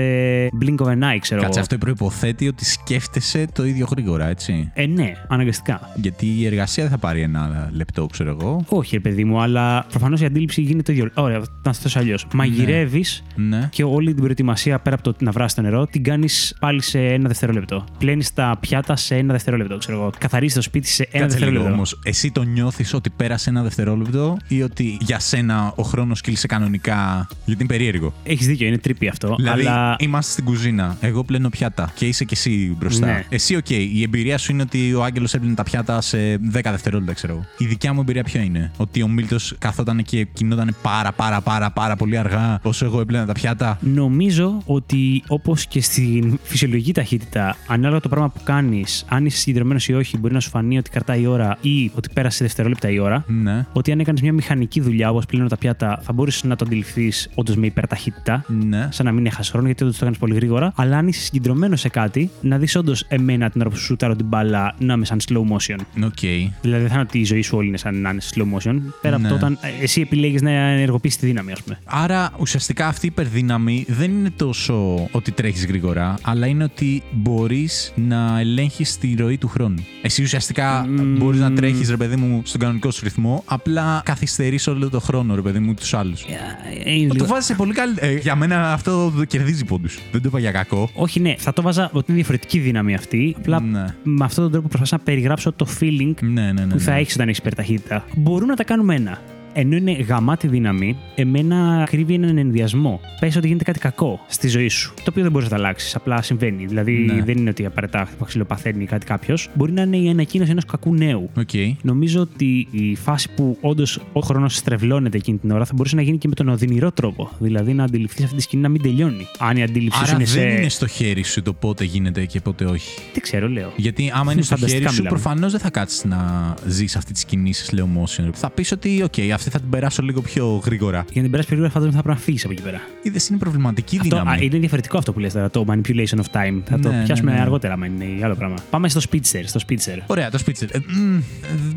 blink of an eye, ξέρω εγώ. Κάτσε, αυτό προϋποθέτει ότι σκέφτεσαι το ίδιο γρήγορα, έτσι. Ε, ναι, αναγκαστικά. Γιατί η εργασία δεν θα πάρει ένα λεπτό, ξέρω εγώ. Όχι, παιδί μου, αλλά προφανώς η αντίληψη γίνεται το ίδιο. Ωραία, να το θέσω αλλιώς. Μαγειρεύεις ναι. και όλη την προετοιμασία πέρα από το να βράσεις το νερό, την κάνεις πάλι σε ένα δευτερόλεπτο. Πλένεις τα πιάτα σε ένα δευτερόλεπτο, ξέρω εγώ. Καθαρίζεις το σπίτι σε ένα Κάτσε δευτερόλεπτο. Όμως, εσύ το νιώθεις ότι πέρασε ένα δευτερόλεπτο ή ότι για σένα ο χρόνος κύλησε κανονικά? Γιατί είναι περίεργο. Έχεις δίκιο, είναι τρύπη αυτό. Δηλαδή, αλλά... είμαστε στην κουζίνα. Εγώ πλένω πιάτα και είσαι και εσύ μπροστά. Ναι. Εσύ, οκ, okay, η εμπειρία σου είναι ότι ο Άγγελος έπλαινε τα πιάτα σε δέκα δευτερόλεπτα, ξέρω εγώ. Η δικιά μου εμπειρία ποια είναι? Ότι ο Μίλτος καθόταν και κινόταν πάρα, πάρα, πάρα, πάρα πολύ αργά όσο εγώ έπλαινα τα πιάτα. Νομίζω ότι όπως και στην φυσιολογική ταχύτητα, ανάλογα το πράγμα που κάνεις, αν είσαι συγκεντρωμένος ή όχι, μπορεί να σου φανεί ότι κρατάει η ώρα ή ότι πέρασε δευτερόλεπτα η ώρα. Ναι. Ότι αν έκανες μια μηχανική δουλειά, όπως πλύνω τα πιάτα, θα μπορούσες να το αντιληφθείς όντως με υπερταχύτητα. Ναι. Σαν να μην έχασες χρόνο, γιατί όντως το έκανες πολύ γρήγορα. Αλλά αν είσαι συγκεντρωμένος σε κάτι, να δεις όντως εμένα την ώρα που σου σουτάρω την μπάλα να είμαι σαν slow motion. Okay. Δηλαδή δεν θα είναι ότι η ζωή σου όλη είναι σαν να είναι slow motion. Πέρα ναι. από το όταν εσύ επιλέγεις να ενεργοποιήσεις τη δύναμη, ας πούμε. Άρα ουσιαστικά αυτή η υπερδύναμη δεν είναι τόσο ότι τρέχεις γρήγορα, αλλά είναι ότι μπορείς να ελέγχεις τη ροή του χρόνου. Εσύ ουσιαστικά mm. μπορείς να τρέχεις, ρε παιδί μου, στον κανονικό σου ρυθμό, απλά καθυστερείς όλο το χρόνο, ρε παιδί μου, τους άλλους. Yeah, το βάζεις πολύ καλή. Ε, για μένα αυτό κερδίζει πόντους. Δεν το είπα για κακό. Όχι, ναι. Θα το βάζα ότι είναι διαφορετική δύναμη αυτή. Απλά ναι. με αυτόν τον τρόπο προσπαθώ να περιγράψω το feeling ναι, ναι, ναι, ναι. που θα έχεις όταν έχεις υπερταχύτητα. Μπορούν να τα κάνουμε ένα. Ενώ είναι γαμάτη δύναμη, εμένα κρύβει έναν ενδιασμό. Πες ότι γίνεται κάτι κακό στη ζωή σου, το οποίο δεν μπορείς να τα αλλάξεις, απλά συμβαίνει. Δηλαδή ναι. δεν είναι ότι απαραίτητα χτυπαξιλοπαθαίνει κάτι κάποιος. Μπορεί να είναι η ανακοίνωση ενός κακού νέου. Okay. Νομίζω ότι η φάση που όντως ο χρόνος στρεβλώνεται εκείνη την ώρα θα μπορούσε να γίνει και με τον οδυνηρό τρόπο. Δηλαδή να αντιληφθείς αυτή τη σκηνή να μην τελειώνει. Αν η αντίληψη σου είναι σε. Δεν είναι στο χέρι σου το πότε γίνεται και πότε όχι. Δεν ξέρω, λέω. Γιατί άμα είναι στο χέρι σου, προφανώς δεν θα κάτσεις να ζεις αυτή τη σκηνή σε slow motion. Θα πεις ότι, οκ, okay, θα την περάσω λίγο πιο γρήγορα. Για να την περάσεις πιο γρήγορα, φαντάζομαι θα πρέπει να φύγεις από εκεί πέρα. Είδες, είναι προβληματική αυτό, δύναμη. Α, είναι διαφορετικό αυτό που λες τώρα, το manipulation of time. Θα ναι, το πιάσουμε ναι, ναι. αργότερα, αν είναι άλλο πράγμα. Πάμε στο speedster. Στο speedster. Ωραία, το speedster. Ε, μ, ε,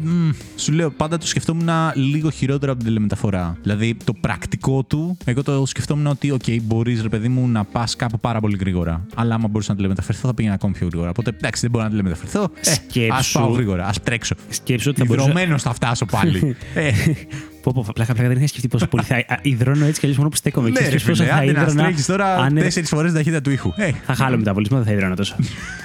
μ, σου λέω, πάντα το σκεφτόμουν λίγο χειρότερο από την τηλεμεταφορά. Δηλαδή, το πρακτικό του, εγώ το σκεφτόμουν ότι, OK, μπορείς, ρε παιδί μου, να πας κάπου πάρα πολύ γρήγορα. Αλλά άμα μπορούσα να τηλεμεταφερθώ, θα πήγαινα ακόμη πιο γρήγορα. Οπότε, εντάξει, δεν μπορώ να τηλεμεταφερθώ. Ε, ας πάω γρήγορα, ας τρέξω. Υδρωμένος θα φτάσω πάλι. Πω, πω, πλάκα, πλάκα, δεν είχα σκεφτεί πόσο πολύ θα υδρώνω έτσι κι αλλιώς μόνο που στέκομαι. Ναι, ρε φίλε, άντε να στρέξεις τώρα τέσσερις φορές ταχύτητα του ήχου. Θα χάλω μεταβολισμό, δεν θα υδρώνω τόσο.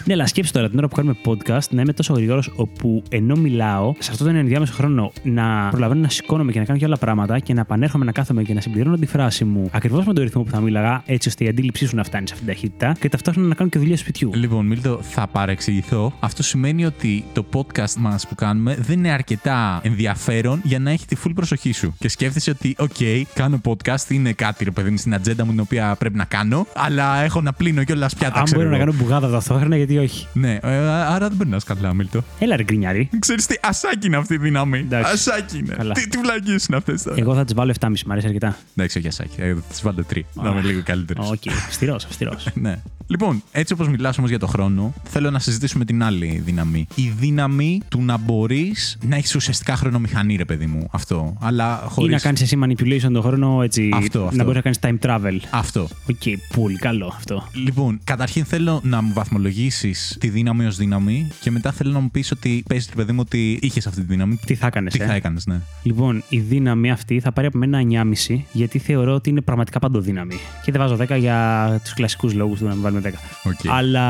Ναι, αλλά σκέψου τώρα την ώρα που κάνουμε podcast να είμαι τόσο γρήγορος όπου ενώ μιλάω, σε αυτόν τον ενδιάμεσο χρόνο να προλαβαίνω να σηκώνομαι και να κάνω και άλλα πράγματα και να επανέρχομαι να κάθομαι και να συμπληρώνω τη φράση μου ακριβώς με τον ρυθμό που θα μίλαγα, έτσι ώστε η αντίληψή σου να φτάνει σε αυτήν την ταχύτητα και ταυτόχρονα να κάνω και δουλειές σπιτιού. Λοιπόν, Μίλτο, θα παρεξηγηθώ. Αυτό σημαίνει ότι το podcast μας που κάνουμε δεν είναι αρκετά ενδιαφέρον για να έχει τη full προσοχή σου. Και σκέφτεσαι ότι, OK, κάνω podcast, είναι κάτι, ρε παιδί μου, στην ατζέντα μου την οποία πρέπει να κάνω, αλλά έχω να πλύνω κιόλας πιάτα. Αν μπορώ να κάνω μπουγάδα ταυτόχρονα, γιατί όχι. Ναι, ε, άρα δεν περνάς καλά, Μίλτο. Έλα, ρε γκρινιάρη. Ξέρεις τι, ασάκι είναι αυτή η δύναμη. Ασάκι είναι. Καλά. Τι, τι βλακίες είναι αυτές τώρα. Εγώ θα τις βάλω εφτάμισι, μ' αρέσει αρκετά. Εντάξει, όχι ασάκι. Εγώ θα τις βάλω τρία. Oh. Να είμαι λίγο καλύτερος. Οκ, okay. αυστηρός, αυστηρός. Ναι. Λοιπόν, έτσι όπως μιλάς όμως για το χρόνο, θέλω να συζητήσουμε την άλλη δύναμη. Η δύναμη του να μπορείς να έχεις ουσιαστικά χρονομηχανή, ρε παιδί μου, αυτό. αλλά χωρίς. Ή να κάνεις εσύ manipulation τον χρόνο, έτσι. Αυτό, αυτό. Να μπορείς να κάνεις time travel. Αυτό. Οκ, okay, cool, καλό αυτό. Λοιπόν, καταρχήν θέλω να μου βαθμολογήσεις τη δύναμη ως δύναμη και μετά θέλω να μου πεις ότι παίζεις, παιδί μου, ότι είχες αυτή τη δύναμη. Τι θα έκανες. Τι ε? θα έκανες, ναι. Λοιπόν, η δύναμη αυτή θα πάρει από μένα εννιά κόμμα πέντε γιατί θεωρώ ότι είναι πραγματικά παντοδύναμη. Και δεν βάζω δέκα για τους κλασικούς λόγους του να μην βάλουμε δέκα. Okay. Αλλά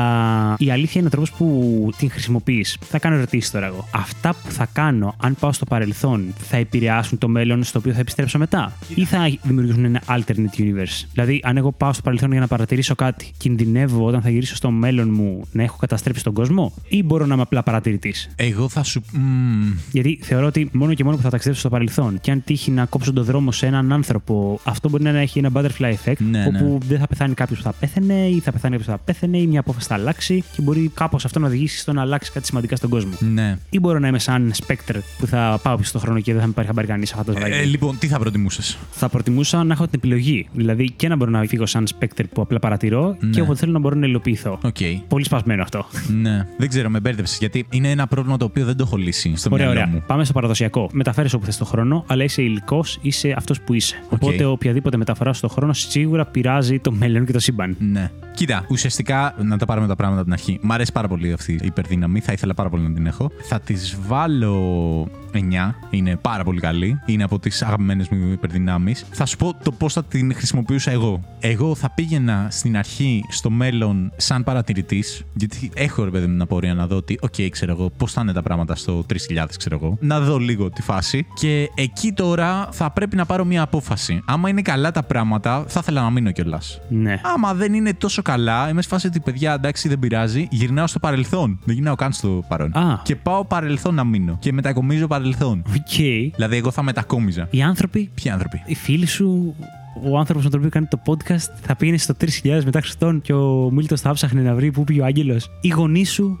η αλήθεια είναι ο τρόπος που την χρησιμοποιείς. Θα κάνω ερωτήσεις τώρα εγώ. Αυτά που θα κάνω αν πάω στο παρελθόν θα επηρεάσουν το μέλλον στο οποίο θα επιστρέψω μετά, ή θα δημιουργήσουν ένα alternate universe. Δηλαδή, αν εγώ πάω στο παρελθόν για να παρατηρήσω κάτι, κινδυνεύω όταν θα γυρίσω στο μέλλον μου να έχω καταστρέψει τον κόσμο, ή μπορώ να είμαι απλά παρατηρητής. Εγώ θα σου. Mm. Γιατί θεωρώ ότι μόνο και μόνο που θα ταξιδέψω στο παρελθόν και αν τύχει να κόψω τον δρόμο σε έναν άνθρωπο, αυτό μπορεί να έχει ένα butterfly effect, ναι, όπου ναι. δεν θα πεθάνει κάποιο που θα πέθαινε, ή θα πεθάνει κάποιο που θα πέθαινε, ή μια απόφαση θα αλλάξει και μπορεί κάπως αυτό να οδηγήσει στο να αλλάξει κάτι σημαντικά στον κόσμο. Ναι. Ή μπορώ να είμαι σαν Spectre που θα πάω πίσω στον χρόνο και δεν θα με πάρει χαμπάρι κανείς. Ε, ε, λοιπόν, τι θα προτιμούσες. Θα προτιμούσα να έχω την επιλογή. Δηλαδή και να μπορώ να φύγω σαν Spectre που απλά παρατηρώ, ναι. και όποτε θέλω να μπορώ να υλοποιηθώ. Okay. Πολύ σπασμένο αυτό. Ναι. Δεν ξέρω, με μπέρδεψες γιατί είναι ένα πρόβλημα το οποίο δεν το έχω λύσει στο μυαλό μου. Ωραία, ωραία. Πάμε στο παραδοσιακό. Μεταφέρεις όπου θες το χρόνο, αλλά είσαι υλικός, είσαι αυτός που είσαι. Okay. Οπότε οποιαδήποτε μεταφορά στο χρόνο σίγουρα πειράζει το μέλλον και το σύμπαν. Ναι. Κοίτα, ουσιαστικά να τα πάρουμε τα πράγματα από την αρχή. Μ' αρέσει πάρα πολύ αυτή η υπερδύναμη. Θα ήθελα πάρα πολύ να την έχω. Θα της βάλω εννιά. Είναι πάρα πολύ καλή. Είναι από τις αγαπημένες μου υπερδυνάμεις. Θα σου πω το πώς θα την χρησιμοποιούσα εγώ. Εγώ θα πήγαινα στην αρχή, στο μέλλον, σαν παρατηρητής. Γιατί έχω, ρε παιδί μου, την απορία να δω ότι, οκ, okay, ξέρω εγώ, πώς θα είναι τα πράγματα στο τρεις χιλιάδες, ξέρω εγώ. Να δω λίγο τη φάση. Και εκεί τώρα θα πρέπει να πάρω μια απόφαση. Άμα είναι καλά τα πράγματα, θα ήθελα να μείνω κιόλας. Ναι. Άμα δεν είναι τόσο καλά, είμαι σε φάση ότι, παιδιά, εντάξει, δεν πειράζει. Γυρνάω στο παρελθόν. Δεν γυρνάω καν στο παρόν. Α. Και πάω παρελθόν να μείνω. Και μετακομίζω παρελθόν. Okay. Δηλαδή, εγώ θα μετακόμιζα. Οι άνθρωποι. Ποιοι άνθρωποι. Οι φίλοι σου. Ο άνθρωπος με τον οποίο κάνει το podcast θα πήγαινε στο τρεις χιλιάδες μετά Χριστόν και ο Μίλτος θα ψάχνει να βρει πού πήγε ο Άγγελος. Οι γονείς σου.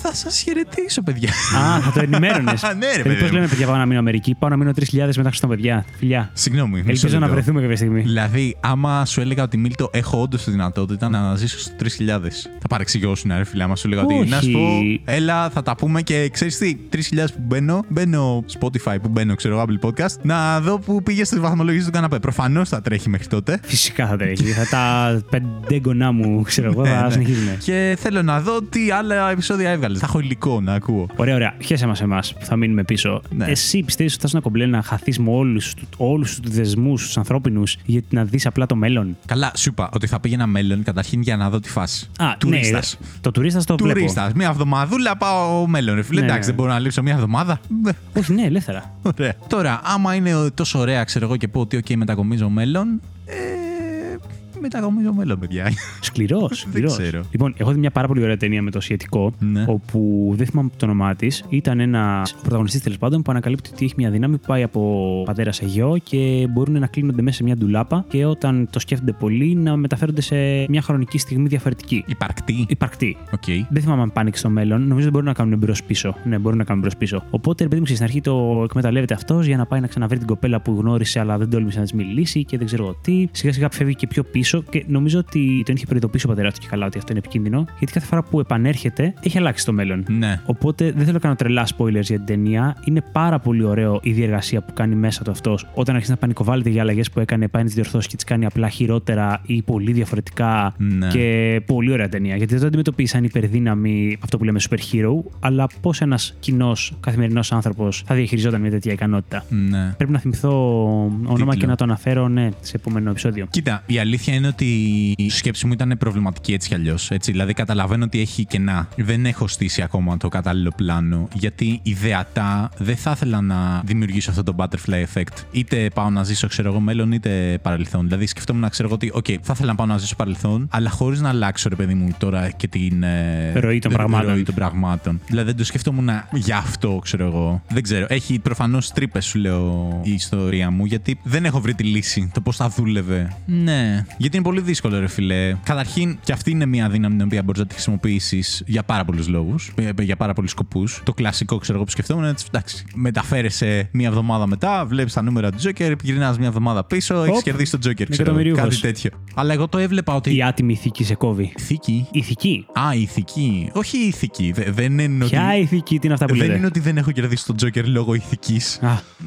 Θα σας χαιρετήσω, παιδιά. Α, θα το ενημέρωνες. Ναι, ρε. Πώς λέμε, παιδιά, πάω να μείνω Αμερική. Πάω να μείνω τρεις χιλιάδες μετά Χριστόν, παιδιά. Φιλιά. Συγγνώμη. Ελπίζω να βρεθούμε κάποια στιγμή. Δηλαδή, άμα σου έλεγα ότι, Μίλτο, έχω όντως τη δυνατότητα να ζήσω στο τρεις χιλιάδες, θα παρεξηγιώσουν, ρε φιλιά, άμα σου έλεγα ότι. Να σου πω, έλα, θα τα πούμε και ξέρεις τι, τρεις χιλιάδες που μπαίνω, μπαίνω Spotify που μπαίνω, ξέρω, Apple Podcast, να δω που πήγε στις βαθμολογίες του Κανάπε. Προφανώς θα τρέχει μέχρι τότε. Φυσικά θα τρέχει. Θα τα πεντέγωνά μου, ξέρω εγώ, θα συνεχίζουμε. Και θέλω να δω τι άλλα επεισόδια έβγαλε. Θα έχω υλικό να ακούω. Ωραία, ωραία. Χαίρεσαι μας εμάς που θα μείνουμε πίσω. Ναι. Εσύ πιστεύεις ότι θα ήσουν κομπλέ να χαθείς με όλους τους δεσμούς, τους ανθρώπινους, για να δεις απλά το μέλλον. Καλά, σου είπα ότι θα πήγαινα μέλλον καταρχήν για να δω τη φάση. Α, τουρίστας. Ναι, το τουρίστας το βλέπω. Τουρίστας. Μια εβδομαδούλα πάω μέλλον. Ρε φίλε, ναι. Εντάξει, δεν μπορώ να λείψω μια εβδομάδα. Όχι, ναι, ελεύθερα. Ωραία. Τώρα, άμα είναι τόσο ωραία, ξέρω εγώ και πω ότι, OK, μετακομίζω μέλλον. Ε... μετακομίζω μέλλον, παιδιά. Σκληρό, σκληρό. Λοιπόν, έχω δει μια πάρα πολύ ωραία ταινία με το ασιατικό, ναι. όπου δεν θυμάμαι το όνομά της. Ήταν ένα πρωταγωνιστής, τέλος πάντων, που ανακαλύπτει ότι έχει μια δύναμη που πάει από πατέρα σε γιο και μπορούν να κλείνονται μέσα σε μια ντουλάπα και όταν το σκέφτονται πολύ να μεταφέρονται σε μια χρονική στιγμή διαφορετική. Υπαρκτή. Υπαρκτή. Okay. Δεν θυμάμαι αν πάνε και στο μέλλον. Νομίζω ότι μπορούν να κάνουν μπρος-πίσω. Ναι, μπορούν να κάνουν μπρος-πίσω. Οπότε, επειδή μου στην αρχή το εκμεταλλεύεται αυτός για να πάει να ξαναβρει την κοπέλα που γνώρισε, αλλά δεν τόλμησε να της μιλήσει και δεν ξέρω τι. Σιγά-σιγά φεύγει και πιο πίσω. Και νομίζω ότι τον είχε προειδοποιήσει ο πατέρας του και καλά ότι αυτό είναι επικίνδυνο, γιατί κάθε φορά που επανέρχεται έχει αλλάξει το μέλλον. Ναι. Οπότε δεν θέλω να κάνω τρελά spoilers για την ταινία. Είναι πάρα πολύ ωραίο η διεργασία που κάνει μέσα του αυτός. Όταν αρχίζει να πανικοβάλλεται για αλλαγές που έκανε, πάει να τις διορθώσει και τις κάνει απλά χειρότερα ή πολύ διαφορετικά. Ναι. Και πολύ ωραία ταινία. Γιατί δεν το αντιμετωπίζει σαν υπερδύναμη αυτό που λέμε super hero, αλλά πώς ένας κοινός καθημερινός άνθρωπος θα διαχειριζόταν μια τέτοια ικανότητα. Ναι. Πρέπει να θυμηθώ όνομα και να το αναφέρω, ναι, σε επόμενο επεισόδιο. Κοίτα, η αλήθεια είναι ότι η σκέψη μου ήταν προβληματική έτσι κι αλλιώς. Δηλαδή, καταλαβαίνω ότι έχει κενά. Δεν έχω στήσει ακόμα το κατάλληλο πλάνο, γιατί ιδεατά δεν θα ήθελα να δημιουργήσω αυτό το butterfly effect. Είτε πάω να ζήσω, ξέρω εγώ, μέλλον, είτε παρελθόν. Δηλαδή, σκεφτόμουν να ξέρω εγώ ότι, OK, θα ήθελα να πάω να ζήσω παρελθόν, αλλά χωρίς να αλλάξω, ρε παιδί μου, τώρα και την ε... ροή των, πραγμάτων. των πραγμάτων. Δηλαδή, δεν το σκεφτόμουν γι' αυτό, ξέρω εγώ. Δεν ξέρω. Έχει προφανώς τρύπες, σου λέω, η ιστορία μου, γιατί δεν έχω βρει τη λύση το πώς θα δούλευε. Ναι. Γιατί είναι πολύ δύσκολο, ρε φιλέ. Καταρχήν, και αυτή είναι μια δύναμη την οποία μπορεί να τη χρησιμοποιήσει για πάρα πολλού λόγου, για πάρα πολλού σκοπού. Το κλασικό, ξέρω εγώ, που σκεφτόμουν, έτσι, εντάξει. Μεταφέρεσαι μια εβδομάδα μετά, βλέπει τα νούμερα του Τζόκερ, γυρνά μια εβδομάδα πίσω, έχει κερδίσει τον Τζόκερ. Κάτι τέτοιο. Αλλά εγώ το έβλεπα ότι. Η άτιμη ηθική σε κόβει. Ηθική. Ηθική. Α, ηθική. Όχι ηθική. Δεν είναι ότι. Ποια ηθική, τι είναι αυτά που λέτε. Δεν είναι ότι δεν έχω κερδίσει τον Τζόκερ λόγω ηθική.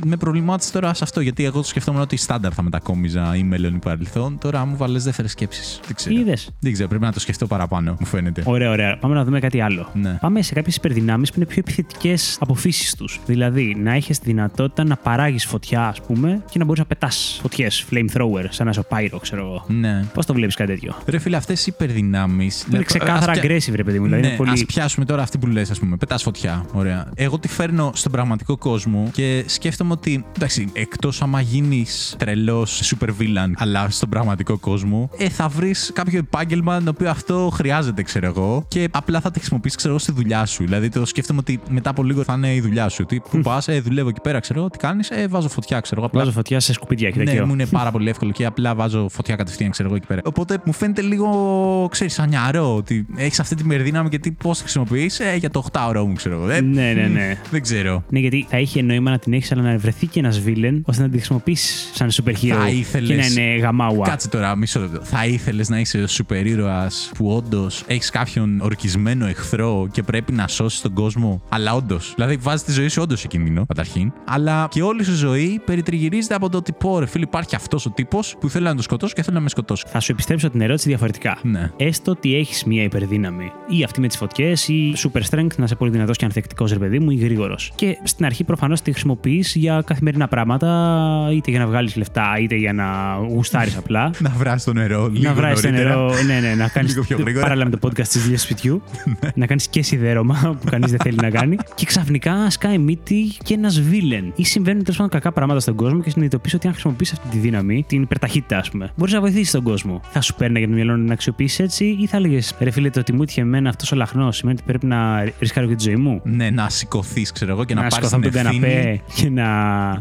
Με προβλημάτισε τώρα σε αυτό, γιατί εγώ το σκεφτόμουν ότι στάνταρ θα μετακόμιζα ή μέλλον ή παρελθόν. Τώρα μου βάλε δεύτερες σκέψεις. Δεν ξέρω. Είδες. Δεν ξέρω, πρέπει να το σκεφτώ παραπάνω, μου φαίνεται. Ωραία, ωραία. Πάμε να δούμε κάτι άλλο. Ναι. Πάμε σε κάποιες υπερδυνάμεις που είναι πιο επιθετικές από φύσης τους. Δηλαδή, να έχεις τη δυνατότητα να παράγεις φωτιά, ας πούμε, και να μπορείς να πετάς φωτιές. Flamethrower, σαν να είσαι ο Pyro, ξέρω εγώ. Ναι. Πώς το βλέπεις κάτι τέτοιο. Ρε φίλε, αυτές οι υπερδυνάμεις. Είναι ξεκάθαρα πια... aggressive, ρε παιδί μου. Δηλαδή, ναι, πολύ... Ας πιάσουμε τώρα αυτή που λες, ας πούμε. Πετάς φωτιά. Ωραία. Εγώ τη φέρνω στον πραγματικό κόσμο και σκέφτομαι ότι. Εντάξει, εκτός άμα γίνεις τρελός super villain, αλλά στον πραγματικό κόσμο, ε, θα βρεις κάποιο επάγγελμα το οποίο αυτό χρειάζεται, ξέρω εγώ, και απλά θα το χρησιμοποιήσεις, ξέρω εγώ, στη δουλειά σου. Δηλαδή, το σκέφτομαι ότι μετά από λίγο θα είναι η δουλειά σου. Τι, που πας, ε, δουλεύω εκεί πέρα, ξέρω εγώ, τι κάνεις, ε, βάζω φωτιά, ξέρω εγώ. Απλά... Βάζω φωτιά σε σκουπίδια, και ναι, μου είναι πάρα πολύ εύκολο και απλά βάζω φωτιά κατευθείαν, ξέρω εγώ, εκεί πέρα. Οπότε μου φαίνεται λίγο, ξέρεις, ανιαρό ότι έχεις αυτή τη μερδύναμη και τι, πώς τη χρησιμοποιείς, ε, για το οκτάωρο μου, ξέρω εγώ. Ε, ναι, ναι, ναι. Δεν ξέρω. Ναι, γιατί θα είχε νόημα να την έχεις, αλλά να βρεθεί και ένας villain ώστε να την χρησιμοποιήσεις σαν super hero και να είναι γαμάουα. Κάτσε τώρα, μισό λεπτό. Θα ήθελες να είσαι σούπερ ήρωας που όντως έχεις κάποιον ορκισμένο εχθρό και πρέπει να σώσεις τον κόσμο, αλλά όντως. Δηλαδή, βάζεις τη ζωή σου όντως σε κίνδυνο, καταρχήν, αλλά και όλη σου ζωή περιτριγυρίζεται από το τυπό. Ρε φίλε, υπάρχει αυτός ο τύπος που θέλω να τον σκοτώσω και θέλω να με σκοτώσω. Θα σου επιστρέψω την ερώτηση διαφορετικά. Ναι. Έστω ότι έχεις μία υπερδύναμη, ή αυτή με τις φωτιές, ή super strength, να είσαι πολύ δυνατός και ανθεκτικός, ρε παιδί μου, ή γρήγορος. Και στην αρχή προφανώς τη χρησιμοποιείς για καθημερινά πράγματα, είτε για να βγάλεις λεφτά, είτε για να γουστάρεις απλά. Να βράσεις το νερό, λίγο να βράσεις το νερό, ναι, ναι, να κάνεις παράλληλα με το podcast της δουλειάς σπιτιού. Να κάνεις και σιδέρωμα που κανείς δεν θέλει να κάνει. Και ξαφνικά σκάει μύτη και ένας villain. Ή συμβαίνουν τέλος πάντων κακά πράγματα στον κόσμο και συνειδητοποιείς ότι αν χρησιμοποιείς αυτή τη δύναμη, την υπερταχύτητα, ας πούμε, μπορείς να βοηθήσεις τον κόσμο. Θα σου παίρνει για το μυαλό να αξιοποιήσεις έτσι, ή θα έλεγες, ρε φίλε, το ότι μου έτυχε εμένα αυτός ο λαχνός σημαίνει ότι πρέπει να ρισκάρω και τη ζωή μου. Ναι, να σηκωθείς, ξέρω εγώ, και να, να πάρεις την ευθύνη. Και να...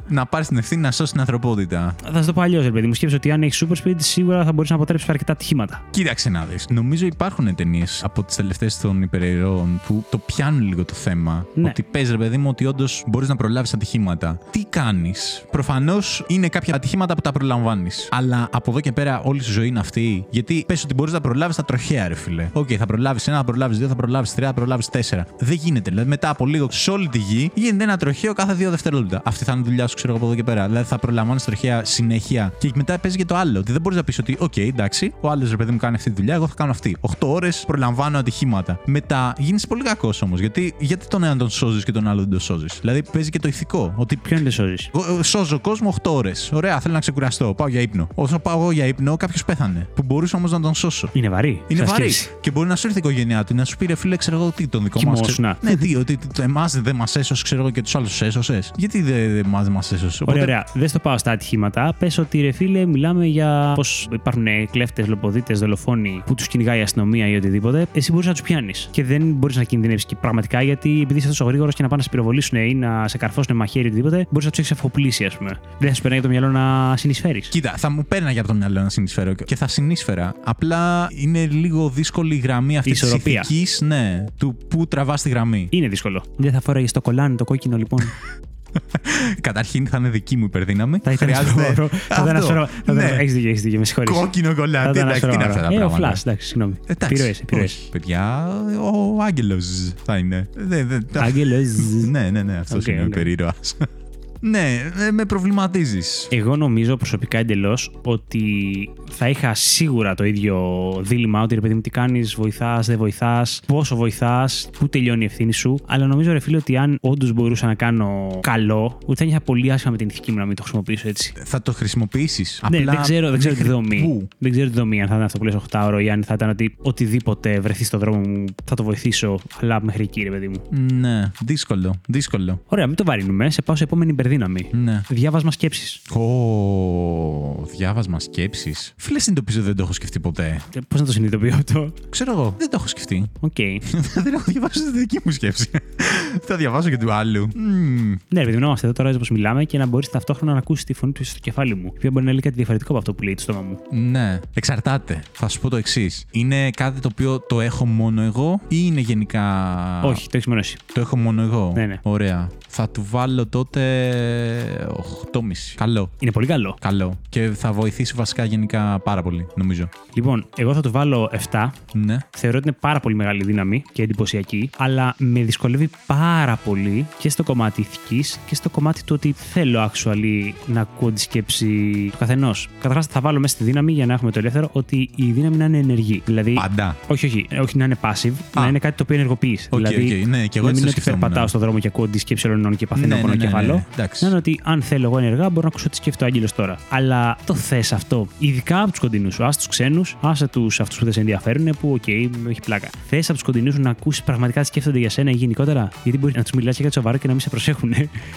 να πάρεις την ευθύνη να σώσεις την ανθρωπότητα. Θα σου το πω αλλιώς, ρε παιδί μου, σκέψε ότι αν έχεις super speed, σίγουρα θα μπορείς να αποτρέψεις αρκετά ατυχήματα. Κοίταξε να δεις. Νομίζω υπάρχουν ταινίες από τις τελευταίες των υπερηρώων που το πιάνουν λίγο το θέμα. Ναι. Ότι πες, ρε παιδί μου, ότι όντως μπορείς να προλάβεις ατυχήματα. Τι κάνεις. Προφανώς είναι κάποια ατυχήματα που τα προλαμβάνεις. Αλλά από εδώ και πέρα όλη σου ζωή είναι αυτή. Γιατί πες ότι μπορείς να προλάβεις τα τροχαία, ρε φίλε. Οκ, okay, θα προλάβεις ένα, θα προλάβεις δύο, θα προλάβεις τρία, θα προλάβεις τέσσερα. Δεν γίνεται. Δηλαδή μετά από λίγο σε όλη τη γη γίνεται ένα τροχαίο κάθε δύο δευτερόλεπτα. Αυτή θα είναι η δουλειά σου, ξέρω από εδώ και πέρα. Δηλαδή θα προλαμβάνεις τροχαία συνέχεια. Και μετά παίζει και το άλλο. Ότι δεν μπορείς να πεις ότι, οκ, okay, εντάξει, ο άλλος, ρε παιδί μου, κάνει αυτή τη δουλειά, εγώ θα κάνω αυτή. οκτώ ώρες προλαμβάνω ατυχήματα. Μετά γίνεις πολύ κακός όμως. Γιατί, γιατί τον έναν τον σώζεις και τον άλλον δεν τον σώζεις. Δηλαδή παίζει και το ηθικό. Ότι ποιον δεν σώζεις. Σώζω κόσμο οκτώ ώρες. Ωραία, θέλω να ξεκουραστώ. Πάω για ύπνο. Όταν πάω εγώ για ύπνο, κάποιος πέθανε. Που μπορούσα όμως να τον σώσω. Είναι βαρύ. Είναι βαρύ. Σκέψη. Και μπορεί να σου έρθει η οικογένειά του να σου πει, ρε φίλε, ξέρω εγώ τι, τον δικό μας. Ξέρω... ναι, τι, ότι εμάς δεν μας έσωσε, ξέρω εγώ, και τους άλλους έσωσες. Γιατί δεν μας έσωσε. Οπότε... ωραία, δεν στο πάω στα ατυχήματα. Πες ότι, ρε φίλε, μιλάμε για πώς υπάρχουν κλέφτες, λοποδίτες, δολοφόνοι που τους κυνηγάει η αστυνομία ή οτιδήποτε, εσύ μπορείς να τους πιάνεις. Και δεν μπορείς να κινδυνεύσεις πραγματικά, γιατί επειδή είσαι τόσο γρήγορος και να πάνε να σε πυροβολήσουν ή να σε καρφώσουν μαχαίρι ή οτιδήποτε, μπορείς να τους έχεις αφοπλίσει, ας πούμε. Δεν θα σου περνάει από το μυαλό να συνεισφέρεις. Κοίτα, θα μου πέρναγε από το μυαλό να συνεισφέρω και θα συνείσφερα. Απλά είναι λίγο δύσκολη η γραμμή αυτή τη ηθική, ναι, του πού τραβάς τη γραμμή. Είναι δύσκολο. Δεν θα φοράγες το κολάν, το κόκκινο, λοιπόν. Καταρχήν θα είναι δική μου υπερδύναμη. Θα ήταν σοβαρό. Θα ήταν σοβαρό. Έχεις δίκιο, έχεις δίκιο, με συγχωρείς. Κόκκινο κολλάτι, εντάξει, τι είναι αυτά τα πράγματα. Ε, ο Flash, εντάξει, συγγνώμη. Επιρροές, επιρροές. Παιδιά, ο Άγγελος θα είναι. Άγγελος. Ναι, ναι, ναι, αυτός είναι ο υπερήρωας. Ναι, με προβληματίζεις. Εγώ νομίζω προσωπικά εντελώς ότι θα είχα σίγουρα το ίδιο δίλημμα. Ότι, ρε παιδί μου, τι κάνεις, βοηθάς, δεν βοηθάς, πόσο βοηθάς, πού τελειώνει η ευθύνη σου. Αλλά νομίζω, ρε φίλε, ότι αν όντως μπορούσα να κάνω καλό, ούτε θα νιώθα πολύ άσχημα με την ηθική μου να μην το χρησιμοποιήσω έτσι. Θα το χρησιμοποιήσεις. Ναι, απλά δεν ξέρω, δεν ξέρω τη δομή. Πού? Δεν ξέρω τη δομή, αν θα ήταν αυτό που λες οκτάωρο ή αν θα ήταν ότι οτιδήποτε βρεθεί στον δρόμο μου θα το βοηθήσω. Αλλά μέχρι εκεί, ρε παιδί μου. Ναι, δύσκολο. δύσκολο. Ωραία, μην το βαρύνουμε. Σε πάω σε επόμενη υπερδύναμη. Ναι. Διάβασμα σκέψης. Ω, oh, διάβασμα σκέψης. Φίλε, συνειδητοποιήσω δεν το έχω σκεφτεί ποτέ. Πώς να το συνειδητοποιώ αυτό? Ξέρω εγώ. Δεν το έχω σκεφτεί. Οκ. Okay. Δεν έχω διαβάσει τη δική μου σκέψη. Θα διαβάσω και του άλλου. Mm. Ναι, επειδή είμαστε εδώ τώρα όπως μιλάμε και να μπορείς ταυτόχρονα να ακούσεις τη φωνή του στο κεφάλι μου. Η οποία μπορεί να λέει κάτι διαφορετικό από αυτό που λέει το στόμα μου. Ναι. Εξαρτάται. Θα σου πω το εξής. Είναι κάτι το οποίο το έχω μόνο εγώ ή είναι γενικά. Όχι, το έχεις μόνο εσύ. Το έχω μόνο εγώ. Ναι, ναι. Ωραία. Θα του βάλω τότε οκτώ κόμμα πέντε. Καλό. Είναι πολύ καλό. Καλό. Και θα βοηθήσει βασικά γενικά πάρα πολύ, νομίζω. Λοιπόν, εγώ θα του βάλω επτά. Ναι. Θεωρώ ότι είναι πάρα πολύ μεγάλη δύναμη και εντυπωσιακή, αλλά με δυσκολεύει πάρα πολύ και στο κομμάτι ηθικής και στο κομμάτι του ότι θέλω actually να ακούω τη σκέψη του καθενός. Καταρχάς, θα βάλω μέσα στη δύναμη για να έχουμε το ελεύθερο ότι η δύναμη να είναι ενεργή. Δηλαδή. Πάντα. Όχι, όχι. Όχι να είναι passive, Α. να είναι κάτι το οποίο ενεργοποιεί. Okay, δηλαδή. Okay, ναι, και εγώ να μην είναι ότι περπατάω στον δρόμο και ακούω τη σκέψη όλων και παθαίνω από ένα κεφάλαιο. Να είναι ότι αν θέλω εγώ ενεργά μπορώ να ακούσω τι σκέφτεται ο Άγγελος τώρα. Αλλά το θες αυτό. Ειδικά από τους κοντινούς σου. Άσε τους ξένους, άσε τους αυτούς που δεν σε ενδιαφέρουν, που οκ, okay, έχει πλάκα. Θες από τους κοντινούς σου να ακούσεις πραγματικά τι σκέφτονται για σένα ή γενικότερα. Γιατί μπορεί να τους μιλάς για κάτι σοβαρό και να μην σε προσέχουν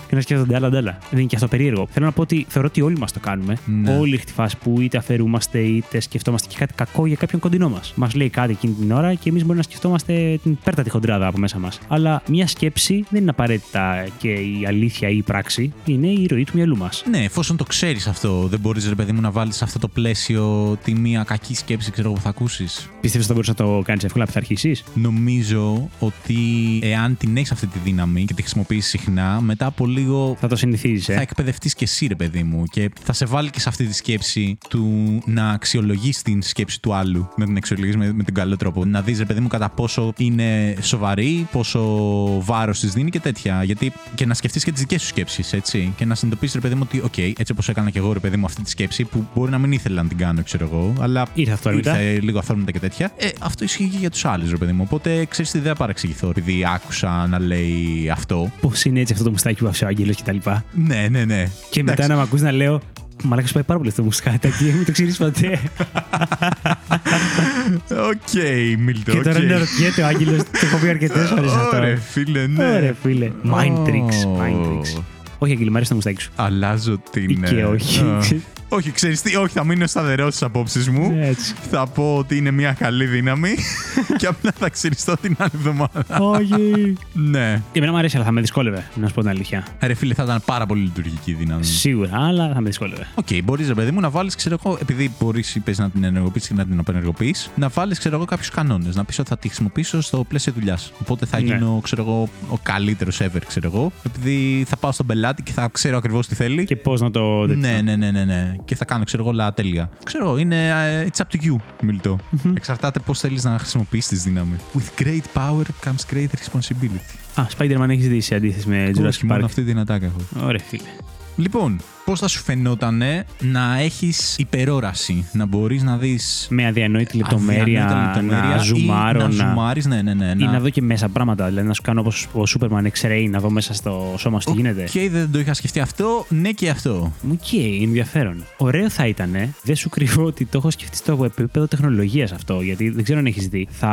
και να σκέφτονται άλλα αντάλλα. Δεν είναι και αυτό περίεργο. Θέλω να πω ότι θεωρώ ότι όλοι μας το κάνουμε. Ναι. Όλη αυτή τη φάση που είτε αφαιρούμαστε είτε σκεφτόμαστε και κάτι κακό για κάποιον κοντινό μας. Μας λέει κάτι εκείνη την ώρα και εμείς μπορεί να σκεφτόμαστε την πέρτα τη χοντράδα από μέσα μας. Αλλά μια σκέψη δεν είναι απαραίτητα και η αλήθεια ή η πράξη. Είναι η ροή του μυαλού μας. Ναι, εφόσον το ξέρεις αυτό, δεν μπορείς ρε παιδί μου να βάλεις σε αυτό το πλαίσιο τη μία κακή σκέψη, ξέρω που θα ακούσεις. Πιστεύεις ότι θα μπορείς να το κάνεις εύκολα που θα αρχίσεις? Νομίζω ότι εάν την έχεις αυτή τη δύναμη και τη χρησιμοποιείς συχνά, μετά από λίγο. Θα το συνηθίζεις. Ε? Θα εκπαιδευτείς και εσύ, ρε παιδί μου, και θα σε βάλει και σε αυτή τη σκέψη του να αξιολογείς την σκέψη του άλλου. Να την αξιολογείς με, με τον καλό τρόπο. Να δεις, ρε παιδί μου, κατά πόσο είναι σοβαρή, πόσο βάρος της δίνει και τέτοια. Γιατί και να σκεφτείς και τις δικές σου σκέψεις, έτσι. Και να συνειδητοποιήσεις, ρε παιδί μου, ότι, οκ, okay, έτσι όπως έκανα και εγώ, ρε παιδί μου, αυτή τη σκέψη που μπορεί να μην ήθελα να την κάνω, ξέρω εγώ, αλλά ήρθε, ήρθε λίγο αυθόρμητα και τέτοια. Ε, αυτό ισχύει και για τους άλλους, ρε παιδί μου. Οπότε ξέρεις τι, δεν θα παρεξηγηθώ, επειδή άκουσα να λέει αυτό. Πώς είναι έτσι αυτό το μουστάκι που άφησε ο Άγγελος κτλ. Ναι, ναι, ναι. Και εντάξει, μετά να με ακούς να λέω. Μαλάκα, σου πάει πάρα πολύ αυτό το μουσκάτακι, μην το ξέρεις ποτέ. Οκ, Μίλτο. Και τώρα είναι ρωτιέται ο Άγγελος, το έχω πει αρκετές φορές αυτό. Ωρε φίλε, ναι. Ωρε φίλε. Mind tricks, mind tricks. Όχι, Άγγελε, μ' αρέσει το μουστάκι σου. Αλλάζω την. Και όχι. Όχι, ξέρεις τι, όχι, θα μείνω σταθερός στις απόψεις μου. Έτσι. Θα πω ότι είναι μια καλή δύναμη και απλά θα ξυριστώ την άλλη εβδομάδα. Όχι. Ναι. Εμένα μου αρέσει, αλλά θα με δυσκόλευε, να σου πω την αλήθεια. Ρε φίλε, θα ήταν πάρα πολύ λειτουργική η δύναμη. Σίγουρα, αλλά θα με δυσκόλευε. Οκ, okay, μπορείς, ρε παιδί μου, να βάλεις, ξέρω εγώ, επειδή μπορείς, είπες να την ενεργοποιήσεις και να την απενεργοποιήσεις, να βάλεις, ξέρω εγώ, κάποιους κανόνες. Να πεις ότι θα τη χρησιμοποιήσω στο πλαίσιο δουλειάς. Οπότε θα γίνω, ναι, ξέρω εγώ, ο καλύτερος ever, ξέρω εγώ, επειδή θα πάω στον πελάτη και θα ξέρω ακριβώς τι θέλει. Και πώς να το. Ναι, ναι, ναι, ναι, ναι. Και θα κάνω, ξέρω εγώ, όλα τέλεια. Ξέρω, είναι. Uh, it's up to you, Μιλτό. Mm-hmm. Εξαρτάται πώς θέλεις να χρησιμοποιήσεις τη δύναμη. With great power comes great responsibility. Α, ah, Spider-Man έχεις δει σε αντίθεση με Jurassic Park. Όχι, μόνο αυτή την ατάκα έχω. Ωραία, φίλε. Λοιπόν, πώς θα σου φαινότανε να έχεις υπερόραση, να μπορείς να δεις. Με αδιανόητη λεπτομέρεια, λεπτομέρεια να ζουμάρω. Να, να ζουμάρεις, ναι, ναι, ναι. Ή να... να δω και μέσα πράγματα. Δηλαδή να σου κάνω όπως ο Superman X-Ray, να δω μέσα στο σώμα σου τι okay, γίνεται. Οκ, δεν το είχα σκεφτεί αυτό, ναι και αυτό. Οκ, okay, ενδιαφέρον. Ωραίο θα ήταν. Δεν σου κρυβώ ότι το έχω σκεφτεί στο επίπεδο τεχνολογίας αυτό, γιατί δεν ξέρω αν έχεις δει. Θα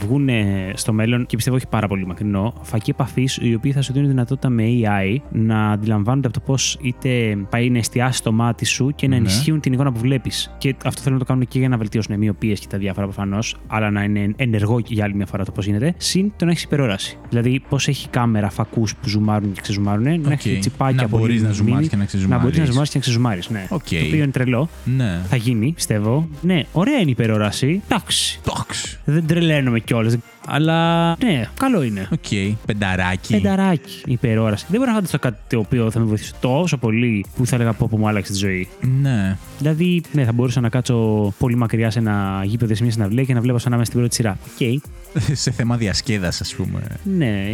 βγουν στο μέλλον και πιστεύω όχι πάρα πολύ μακρινό φακοί επαφής οι οποίοι θα σου δίνουν δυνατότητα με έι άι να αντιλαμβάνονται από το πώς. Είτε πάει να εστιάσει το μάτι σου και να ναι. ενισχύουν την εικόνα που βλέπεις. Και αυτό θέλουν να το κάνουν και για να βελτιώσουν μυοπίες και τα διάφορα προφανώς, αλλά να είναι ενεργό για άλλη μια φορά το πώς γίνεται. Συν το να έχεις υπερόραση. Δηλαδή, πώς έχει κάμερα φακούς που ζουμάρουν και ξεζουμάρουν, okay. να έχει τσιπάκια που μπορεί να ζουμάρει και να ξεζουμάρει. Να μπορεί να ζουμάρει και να ξεζουμάρει. Ναι. Okay. Το οποίο είναι τρελό. Ναι. Θα γίνει, πιστεύω. Ναι, ωραία είναι η υπερόραση. Εντάξει. Δεν τρελαίνομαι κιόλας. Αλλά ναι, καλό είναι. Οκ, okay. πενταράκι. Πενταράκι, υπερόραση. Δεν μπορώ να φανταστώ κάτι το οποίο θα με βοηθήσει τόσο πολύ που θα έλεγα πω που μου άλλαξε τη ζωή. Ναι. Δηλαδή, ναι, θα μπορούσα να κάτσω πολύ μακριά σε ένα γήπεδο σε μια συναυλία και να βλέπω σαν να είμαι στην πρώτη σειρά. Οκ. Okay. Σε θέμα διασκέδαση, ας πούμε. Ναι.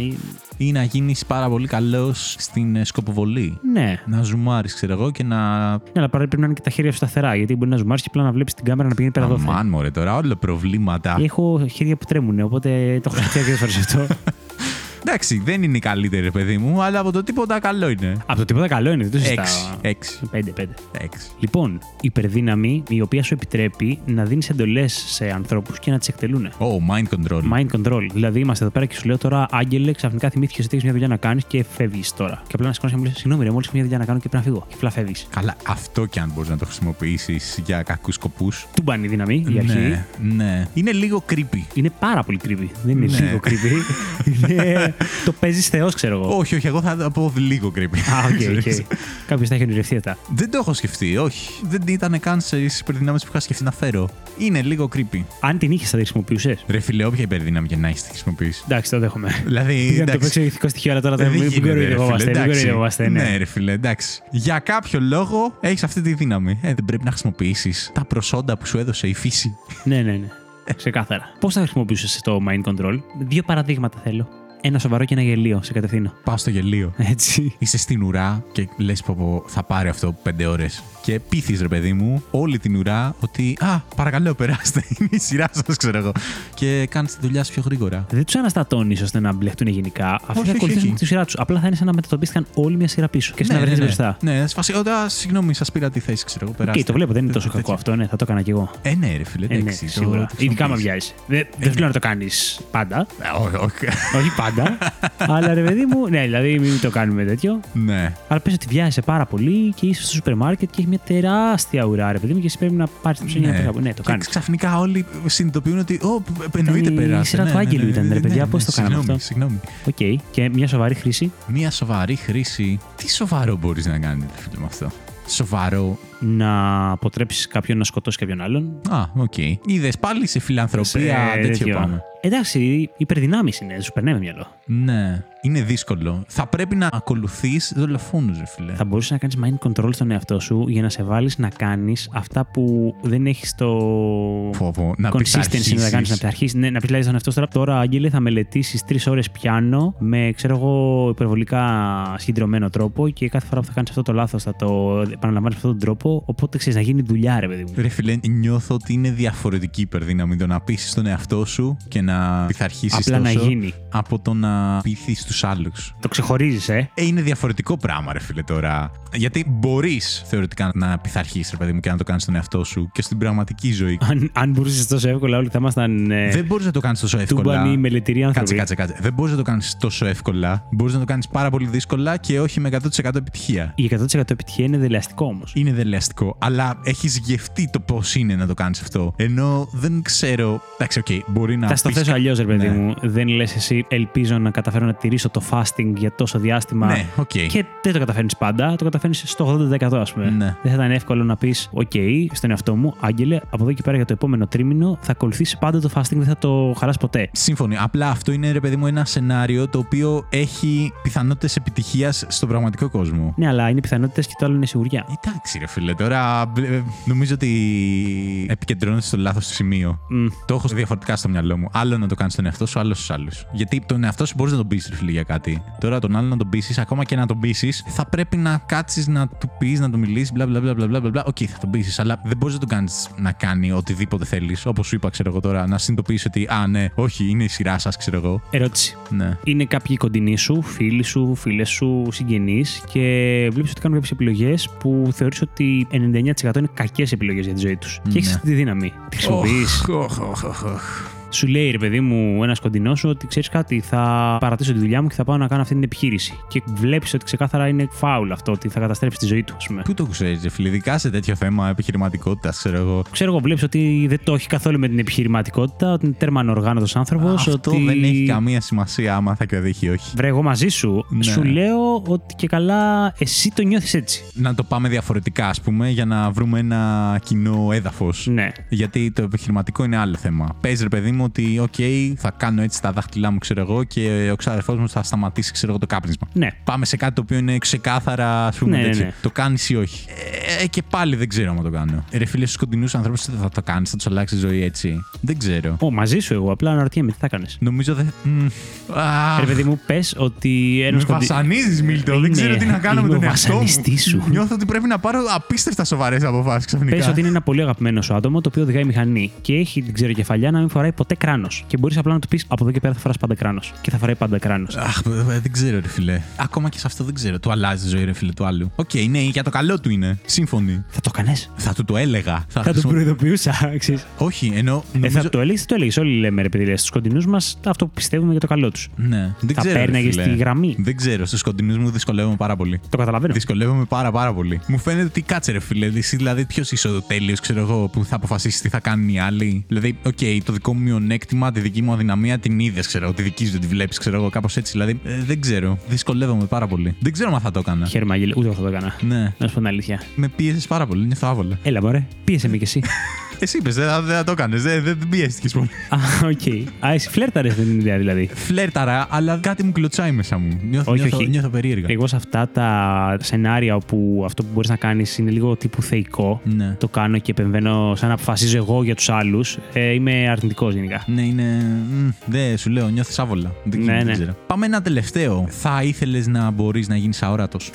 Ή να γίνεις πάρα πολύ καλός στην σκοποβολή. Ναι. Να ζουμάρεις, ξέρω εγώ, και να. Ναι, αλλά πρέπει να είναι και τα χέρια σου σταθερά. Γιατί μπορεί να ζουμάρεις και απλά να βλέπεις την κάμερα να πηγαίνει πέρα δόθε. Αμάν, μωρέ, τώρα όλα προβλήματα. Έχω χέρια που τρέμουν, οπότε το έχω σκεφτεί αρκετές φορές αυτό. Εντάξει, δεν είναι η καλύτερη, παιδί μου, αλλά από το τίποτα καλό είναι. Από το τίποτα καλό είναι, δεν το συζητάω. Έξι. Πέντε, πέντε. Έξι. Λοιπόν, υπερδύναμη η οποία σου επιτρέπει να δίνεις εντολές σε ανθρώπους και να τις εκτελούν. Oh, mind control. Mind control. Δηλαδή, είμαστε εδώ πέρα και σου λέω τώρα, Άγγελε, ξαφνικά θυμήθηκε ότι έχεις μια δουλειά να κάνεις και φεύγεις τώρα. Και απλά να σηκώνεις και μου λες, συγγνώμη, ρε, μόλις μια δουλειά να κάνω και πρέπει να φύγω. Και απλά φεύγεις. Καλά, αυτό κι αν μπορείς να το χρησιμοποιήσεις για κακούς σκοπούς. Του μπάνει η δύναμη, η αρχή. Ναι, ναι. Είναι λίγο creepy. Είναι πάρα πολύ creepy. Δεν είναι λίγο creepy. Το παίζεις θεός, ξέρω εγώ. Όχι, όχι, εγώ θα πω λίγο creepy. Α, οκ, οκ. Κάποιος τα έχει ονειρευτεί αυτά. Δεν το έχω σκεφτεί, όχι. Δεν ήταν καν στις υπερδυνάμεις που είχα σκεφτεί να φέρω. Είναι λίγο creepy. Αν την είχες, θα τη χρησιμοποιούσες. Ρε φιλε, όποια υπερδύναμη και να έχεις, τη χρησιμοποιείς. Εντάξει, το δέχομαι. Δηλαδή. Να το παίξω ηθικό στοιχείο, αλλά τώρα δεν κοροϊδευόμαστε. Ναι, ρε φιλε, εντάξει. Για κάποιο λόγο έχεις αυτή τη δύναμη. Δεν πρέπει να χρησιμοποιήσεις τα προσόντα που σου έδωσε η φύση. Ναι, ναι, ναι. Ξεκάθαρα. Πώς θα χρησιμοποιούσες το mind control? Δύο παραδείγματα θέλω. Ένα σοβαρό και ένα γελίο, σε κατευθύνω. Πάω στο γελίο. Έτσι. Είσαι στην ουρά και λες πω θα πάρει αυτό πέντε ώρες. Και πείθεις, ρε παιδί μου, όλη την ουρά ότι «Α, παρακαλώ, περάστε, είναι η σειρά σας», ξέρω εγώ. Και κάνεις τη δουλειά σου πιο γρήγορα. Δεν τους αναστατώνεις ώστε να μπλεχτούν γενικά. Αυτοί θα ακολουθήσουν τη σειρά τους. Απλά θα είναι σαν να μετατοπίστηκαν όλη μια σειρά πίσω. Και εσύ να βρεθείς μπροστά. Ναι, θα σφάσει. Όταν, συγγνώμη, σας πήρα τη θέση, ξέρω εγώ, περάστε. Και το βλέπω, δεν είναι τόσο κακό αυτό, ναι, θα το έκανα κι εγώ. Ε, ναι, ρε φίλε, εντάξει. Σίγουρα. Ειδικά με βιάζει. Δεν σου λέω να το κάνει πάντα. Όχι πάντα. Αλλά ρε παιδί μου, ναι, δηλαδή μην το κάνουμε τέτοιο. Αλλά πες ότι βιάζεσαι πάρα πολύ και είσαι στο σούπερ μάρκετ και έχει μια τεράστια ουρά, ρε παιδί μου, και εσύ πρέπει να πάρεις την ψωμιά να πει κάπου. Ναι, το κάνει. Ξαφνικά όλοι συνειδητοποιούν ότι. Ω, εννοείται περάσει. Η σειρά του Άγγελου ήταν, ρε παιδιά, πώς το κάναμε αυτό. Συγγνώμη. Οκ, και μια σοβαρή χρήση. Μια σοβαρή χρήση. Τι σοβαρό μπορείς να κάνεις, φίλε μου, αυτό? Σοβαρό. Να αποτρέψεις κάποιον να σκοτώσει κάποιον άλλον. Α, οκ. Είδες πάλι σε φιλανθρωπία, τέτοιο πάνω. Εντάξει, υπερδυνάμεις είναι, σου περνάει με μυαλό. Ναι, είναι δύσκολο. Θα πρέπει να ακολουθείς δολοφόνους, ρε φίλε. Θα μπορούσες να κάνεις mind control στον εαυτό σου για να σε βάλεις να κάνεις αυτά που δεν έχεις το. Φόβο. Να consistency να κάνεις, να πειθαρχείς. Ναι, να πεις στον εαυτό σου τώρα, τώρα, Άγγελε, θα μελετήσεις τρεις ώρες πιάνο με, ξέρω εγώ, υπερβολικά συγκεντρωμένο τρόπο και κάθε φορά που θα κάνεις αυτό το λάθος θα το επαναλαμβάνεις αυτόν τον τρόπο. Οπότε ξέρεις να γίνει δουλειά, ρε παιδί μου. Ρε φίλε, νιώθω ότι είναι διαφορετική υπερδύναμη το να πείσεις στον εαυτό σου και να. Να πειθαρχήσεις τόσο να γίνει. Από το να πείθεις τους άλλους. Το ξεχωρίζεις, ε. ε. Είναι διαφορετικό πράγμα, ρε φίλε, τώρα. Γιατί μπορείς θεωρητικά να πειθαρχήσεις, ρε παιδί μου, και να το κάνεις στον εαυτό σου και στην πραγματική ζωή. Αν, αν μπορούσες τόσο εύκολα, όλοι θα ήμασταν. Ε... Δεν μπορείς να το κάνεις τόσο εύκολα. Τούμπαν οι μελετηροί άνθρωποι. Κάτσε, κάτσε, κάτσε. Δεν μπορείς να το κάνεις τόσο εύκολα. Μπορείς να το κάνεις πάρα πολύ δύσκολα και όχι με εκατό τοις εκατό επιτυχία. Η εκατό τοις εκατό επιτυχία είναι δελεαστικό όμως. Είναι δελεαστικό. Αλλά έχεις γευτεί το πώς είναι να το κάνεις αυτό. Ενώ δεν ξέρω. Εντάξει, οκ, okay, μπορεί να. Θες αλλιώς, ρε παιδί ναι. μου, δεν λες εσύ, ελπίζω να καταφέρω να τηρήσω το fasting για τόσο διάστημα. Ναι, okay. Και δεν το καταφέρνεις πάντα, το καταφέρνεις στο ογδόντα τοις εκατό, ας πούμε. Ναι. Δεν θα ήταν εύκολο να πεις, οκ, okay, στον εαυτό μου, Άγγελε, από εδώ και πέρα για το επόμενο τρίμηνο θα ακολουθήσει πάντα το fasting, δεν θα το χαλάσει ποτέ. Σύμφωνοι. Απλά αυτό είναι, ρε παιδί μου, ένα σενάριο το οποίο έχει πιθανότητες επιτυχίας στον πραγματικό κόσμο. Ναι, αλλά είναι πιθανότητες και το άλλο είναι σιγουριά. Εντάξει, ρε φίλε, τώρα νομίζω ότι επικεντρώνεσαι στο λάθος σημείο. Mm. Το έχω διαφορετικά στο μυαλό μου. Άλλο να το κάνεις τον εαυτό σου, άλλο στους άλλους. Γιατί τον εαυτό σου μπορείς να τον πείσεις, ρε φίλε, για κάτι. Τώρα τον άλλο να τον πείσεις, ακόμα και να τον πείσεις, θα πρέπει να κάτσεις να του πεις, να του μιλήσεις, μπλα μπλα μπλα μπλα. Οκ, θα τον πείσεις, αλλά δεν μπορείς να τον κάνεις να κάνει οτιδήποτε θέλεις. Όπως σου είπα, ξέρω εγώ τώρα, να συνειδητοποιήσεις ότι, α, ναι, όχι, είναι η σειρά σας, ξέρω εγώ. Ερώτηση. Ναι. Είναι κάποιοι κοντινοί σου, φίλοι σου, φίλες σου, συγγενείς και βλέπεις ότι κάνουν κάποιες επιλογές που θεωρείς ότι ενενήντα εννέα τοις εκατό είναι κακές επιλογές για τη ζωή τους. Ναι. Και έχεις αυτή τη δύναμη. Τη χρησιμοποιείς. Σου λέει, ρε παιδί μου, ένας κοντινός σου ότι ξέρεις κάτι, θα παρατήσω τη δουλειά μου και θα πάω να κάνω αυτή την επιχείρηση. Και βλέπεις ότι ξεκάθαρα είναι φάουλ αυτό, ότι θα καταστρέψεις τη ζωή του, ας πούμε. Πού το ξέρεις, ρε φίλε, ειδικά σε τέτοιο θέμα επιχειρηματικότητας, ξέρω εγώ. Ξέρω εγώ, βλέπεις ότι δεν το έχει καθόλου με την επιχειρηματικότητα, ότι είναι τέρμα ανοργάνωτος άνθρωπος. Αυτό ότι... δεν έχει καμία σημασία άμα θα κρατήσει ή όχι. Βρε, εγώ μαζί σου. Ναι. Σου λέω ότι και καλά εσύ το νιώθεις έτσι. Να το πάμε διαφορετικά, ας πούμε, για να βρούμε ένα κοινό έδαφος. Ναι. Γιατί το επιχειρηματικό είναι άλλο θέμα. Πες, ρε παιδί μου, ότι οκ, okay, θα κάνω έτσι τα δάχτυλά μου, ξέρω εγώ, και ο ξαδερφός μου θα σταματήσει, ξέρω εγώ, το κάπνισμα. Ναι. Πάμε σε κάτι το οποίο είναι ξεκάθαρα, ας πούμε, ναι, ναι, ναι. Το κάνεις ή όχι. Ε, και πάλι δεν ξέρω αν το κάνω. Ρε φίλε, στους κοντινούς ανθρώπους θα το κάνεις, θα τους αλλάξεις ζωή έτσι. Δεν ξέρω. Ω, μαζί σου εγώ, απλά αναρωτιέμαι τι θα κάνεις. Νομίζω δεν. Mm. Ρε παιδί μου, πες ότι ένας κοντινός. Με βασανίζεις, Μίλτο, είναι... δεν ξέρω τι να κάνω με τον εαυτό μου. Νιώθω ότι πρέπει να πάρω απίστευτα σοβαρές αποφάσεις ξαφνικά. Πες ότι είναι ένα πολύ αγαπημένο σου άτομο το οποίο οδηγάει μηχανή και έχει την ξεροκεφαλιά να μην φοράει ποτέ ποτέ κράνος. Και μπορείς απλά να του πεις από εδώ και πέρα θα φοράς πάντα κράνος. Και θα φοράει πάντα κράνος. Αχ, δεν ξέρω, ρε φιλέ. Ακόμα και σε αυτό δεν ξέρω. Του αλλάζει η ζωή, ρε φιλέ, του άλλου. Οκ, okay, ναι, για το καλό του είναι. Σύμφωνοι. Θα το κάνες. Θα του το έλεγα. Θα, θα χρησιμο... τον προειδοποιούσα, ξέρεις. Όχι, ενώ. Νομίζω... Ε, θα το έλεγε, θα το έλεγε. Όλοι λέμε, ρε παιδί, στους κοντινούς μας αυτό που πιστεύουμε για το καλό τους. Ναι, δεν θα ξέρω. Παίρναγε στη γραμμή. Δεν ξέρω, στους κοντινούς μου δυσκολεύομαι πάρα πολύ. Το καταλαβαίνω. Δυσκολεύομαι πάρα, πάρα πολύ. Μου φαίνεται ότι κάτσε, ρε φιλέ. Δηλαδή, ποιο είσαι ο τέλειος, ξέρω εγώ, που θα αποφασίσει τι θα κάνουν οι άλλοι. Δηλαδή, οκ, okay, το δικό μου μειονέκτημα, τη δική μου αδυναμία την είδες, ξέρω, τη δική σου δεν τη βλέπεις, ξέρω εγώ, κάπως έτσι. Δηλαδή, ε, δεν ξέρω. Δυσκολεύομαι πάρα πολύ. Δεν ξέρω αν θα το έκανα. Χαίρομαι, Άγγελε, ούτε θα το έκανα. Ναι. Να σου πω την αλήθεια. Με πίεσες πάρα πολύ, νιώθω άβολα. Έλα, μωρέ, πίεσαι με κι εσύ. Εσύ είπες, δεν δε, δε, το έκανες, δεν δε, δε πιέστηκες πολύ. Α, οκ. Α, εσύ φλέρταρες την ιδέα δηλαδή. Φλέρταρα, αλλά κάτι μου κλωτσάει μέσα μου. Νιώθω, όχι, νιώθω, όχι. νιώθω περίεργα. Εγώ σε αυτά τα σενάρια όπου αυτό που μπορείς να κάνεις είναι λίγο τύπου θεϊκό, ναι. Το κάνω και επεμβαίνω σαν να αποφασίζω εγώ για τους άλλους. Ε, είμαι αρνητικός γενικά. Ναι, είναι. Δε, σου λέω, νιώθεις άβολα. Δεν ναι, ναι. Ξέρω. Πάμε ένα τελευταίο. Θα ήθελες να μπορείς να γίνεις αόρατος.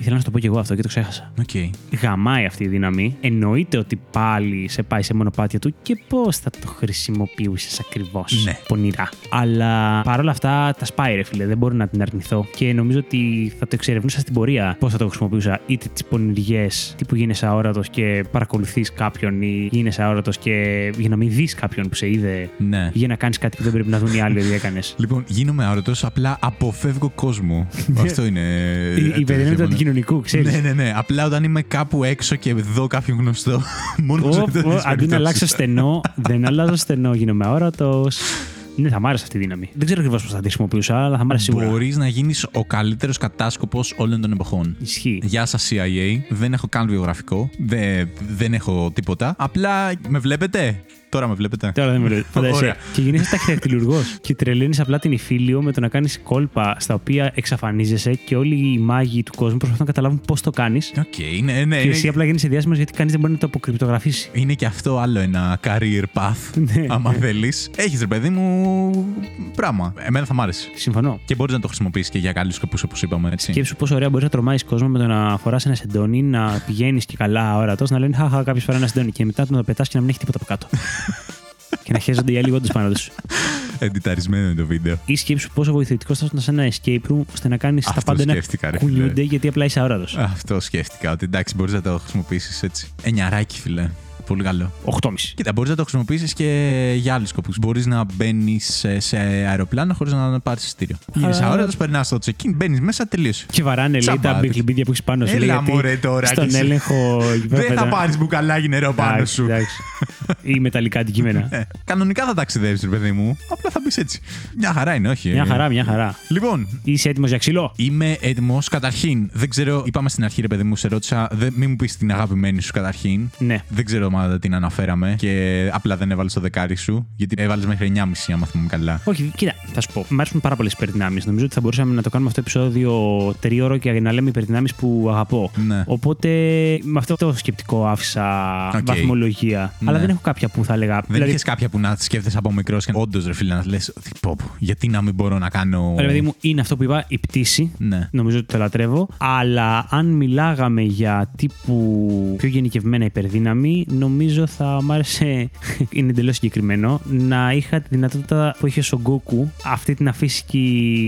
Ήθελα να σου το πω και εγώ αυτό και το ξέχασα. Okay. Γαμάει αυτή η δύναμη. Εννοείται ότι πάλι σε πάει σε μονοπάτια του και πώς θα το χρησιμοποιούσες ακριβώς. Ναι. Πονηρά. Αλλά παρόλα αυτά τα σπάει, ρε φίλε. Δεν μπορώ να την αρνηθώ. Και νομίζω ότι θα το εξερευνούσα στην πορεία πώς θα το χρησιμοποιούσα. Είτε τις πονηριές τύπου γίνεσαι αόρατος και παρακολουθείς κάποιον ή γίνεσαι αόρατος και για να μην δεις κάποιον που σε είδε. Ναι. Για να κάνεις κάτι που δεν πρέπει να δουν οι άλλοι ότι έκανες. Λοιπόν, γίνομαι αόρατος, απλά αποφεύγω κόσμο. Αυτό είναι. Η περιμέτρια του κοινωνικού, ξέρεις. Ναι, ναι, ναι. Απλά όταν είμαι κάπου έξω και δω κάποιον γνωστό. Μόνο σε αυτό. Αντί να αλλάξω στενό, δεν αλλάζω στενό, γίνομαι αόρατος. Ναι, θα μ' άρεσε αυτή η δύναμη. Δεν ξέρω ακριβώς πώς θα τη χρησιμοποιούσα, αλλά θα μ' άρεσε σίγουρα. Μπορείς να γίνεις ο καλύτερος κατάσκοπος όλων των εποχών. Ισχύει. Γεια σας, σι άι έι. Δεν έχω καν βιογραφικό. Δεν, δεν έχω τίποτα. Απλά με βλέπετε. Τώρα με βλέπετε. Τώρα δεν με βλέπετε. Και γίνεσαι ταχυδακτυλουργός. Και τρελαίνεις απλά την υφήλιο με το να κάνεις κόλπα στα οποία εξαφανίζεσαι και όλοι οι μάγοι του κόσμου προσπαθούν να καταλάβουν πώς το κάνεις. Οκ, okay, ναι, ναι, ναι. Και εσύ απλά γίνεσαι διάσημος γιατί κανείς δεν μπορεί να το αποκρυπτογραφήσει. Είναι και αυτό άλλο ένα career path. Άμα θέλεις. Έχεις, ρε παιδί μου, πράγμα. Εμένα θα μ' άρεσε. Συμφωνώ. Και μπορείς να το χρησιμοποιήσεις και για καλούς σκοπούς όπως είπαμε. Σκέψου πόσο ωραία μπορείς να τρομάεις κόσμο με το να φοράς ένα σεντόνι, να πηγαίνεις και καλά αόρατο, να λένε χαχά κάποιος φοράει ένα σεντόνι και μετά να το πετάς και να μην έχει τίποτα από κάτω. Και να χέζονται οι άλλοι όντως πάνω τους. Εντιταρισμένο είναι το βίντεο. Ή σκέψου πόσο βοηθητικό θα ήταν σε ένα escape room ώστε να κάνεις τα πάντα να κουνιούνται γιατί απλά είσαι αόρατος. Αυτό σκέφτηκα. Ότι εντάξει, μπορείς να το χρησιμοποιήσεις έτσι. Εννιαράκι, φιλέ. Πολύ καλό. οκτώ και μισό. Κοίτα, μπορείς να το χρησιμοποιήσεις και για άλλους σκοπούς. Μπορείς να μπαίνεις σε αεροπλάνο χωρίς να πάρεις εισιτήριο. Γίνεσαι αόρατος, περνάς στο check-in, μπαίνεις μέσα, τελείωσε. Και βαράνε λέει τα μπικλιμπίδια που έχεις πάνω σου. Έλα μωρέ τώρα. Στον έλεγχο. Δεν θα πάρεις μπουκαλάκι νερό πάνω σου. Ή μεταλλικά αντικείμενα. Ε, κανονικά θα ταξιδεύεις, ρε παιδί μου. Απλά θα μπεις έτσι. Μια χαρά είναι, όχι. Μια χαρά, μια χαρά. Λοιπόν. Είσαι έτοιμος για ξύλο? Είμαι έτοιμος. Καταρχήν, δεν ξέρω. Είπαμε στην αρχή, ρε παιδί μου, σε ρώτησα. Δε, μην μου πεις την αγαπημένη σου καταρχήν. Ναι. Δεν ξέρω αν την αναφέραμε. Και απλά δεν έβαλες το δεκάρι σου. Γιατί έβαλες μέχρι εννιά και μισή, άμα θυμάμαι καλά. Όχι, κοίτα, θα σου πω. Μ' άρεσαν πάρα πολλές υπερδυνάμεις. Νομίζω ότι θα μπορούσαμε να το κάνουμε αυτό το επεισόδιο τρίωρο και να λέμε υπερδυνάμεις που αγαπώ. Ναι. Οπότε με αυτό το σκεπτικό άφησα okay. βαθμολογία. Ναι. Αλλά δεν έχω κάποια που θα έλεγα. Δεν δηλαδή... είχες κάποια που να σκέφτεσαι από μικρός και όντως ρε φίλε να λες γιατί να μην μπορώ να κάνω. Ρε παιδί μου, είναι αυτό που είπα, η πτήση. Ναι. Νομίζω ότι το λατρεύω. Αλλά αν μιλάγαμε για τύπου πιο γενικευμένα υπερδύναμη, νομίζω θα μ' άρεσε. Είναι εντελώς συγκεκριμένο να είχα τη δυνατότητα που είχε ο Γκόκου, αυτή την αφύσικη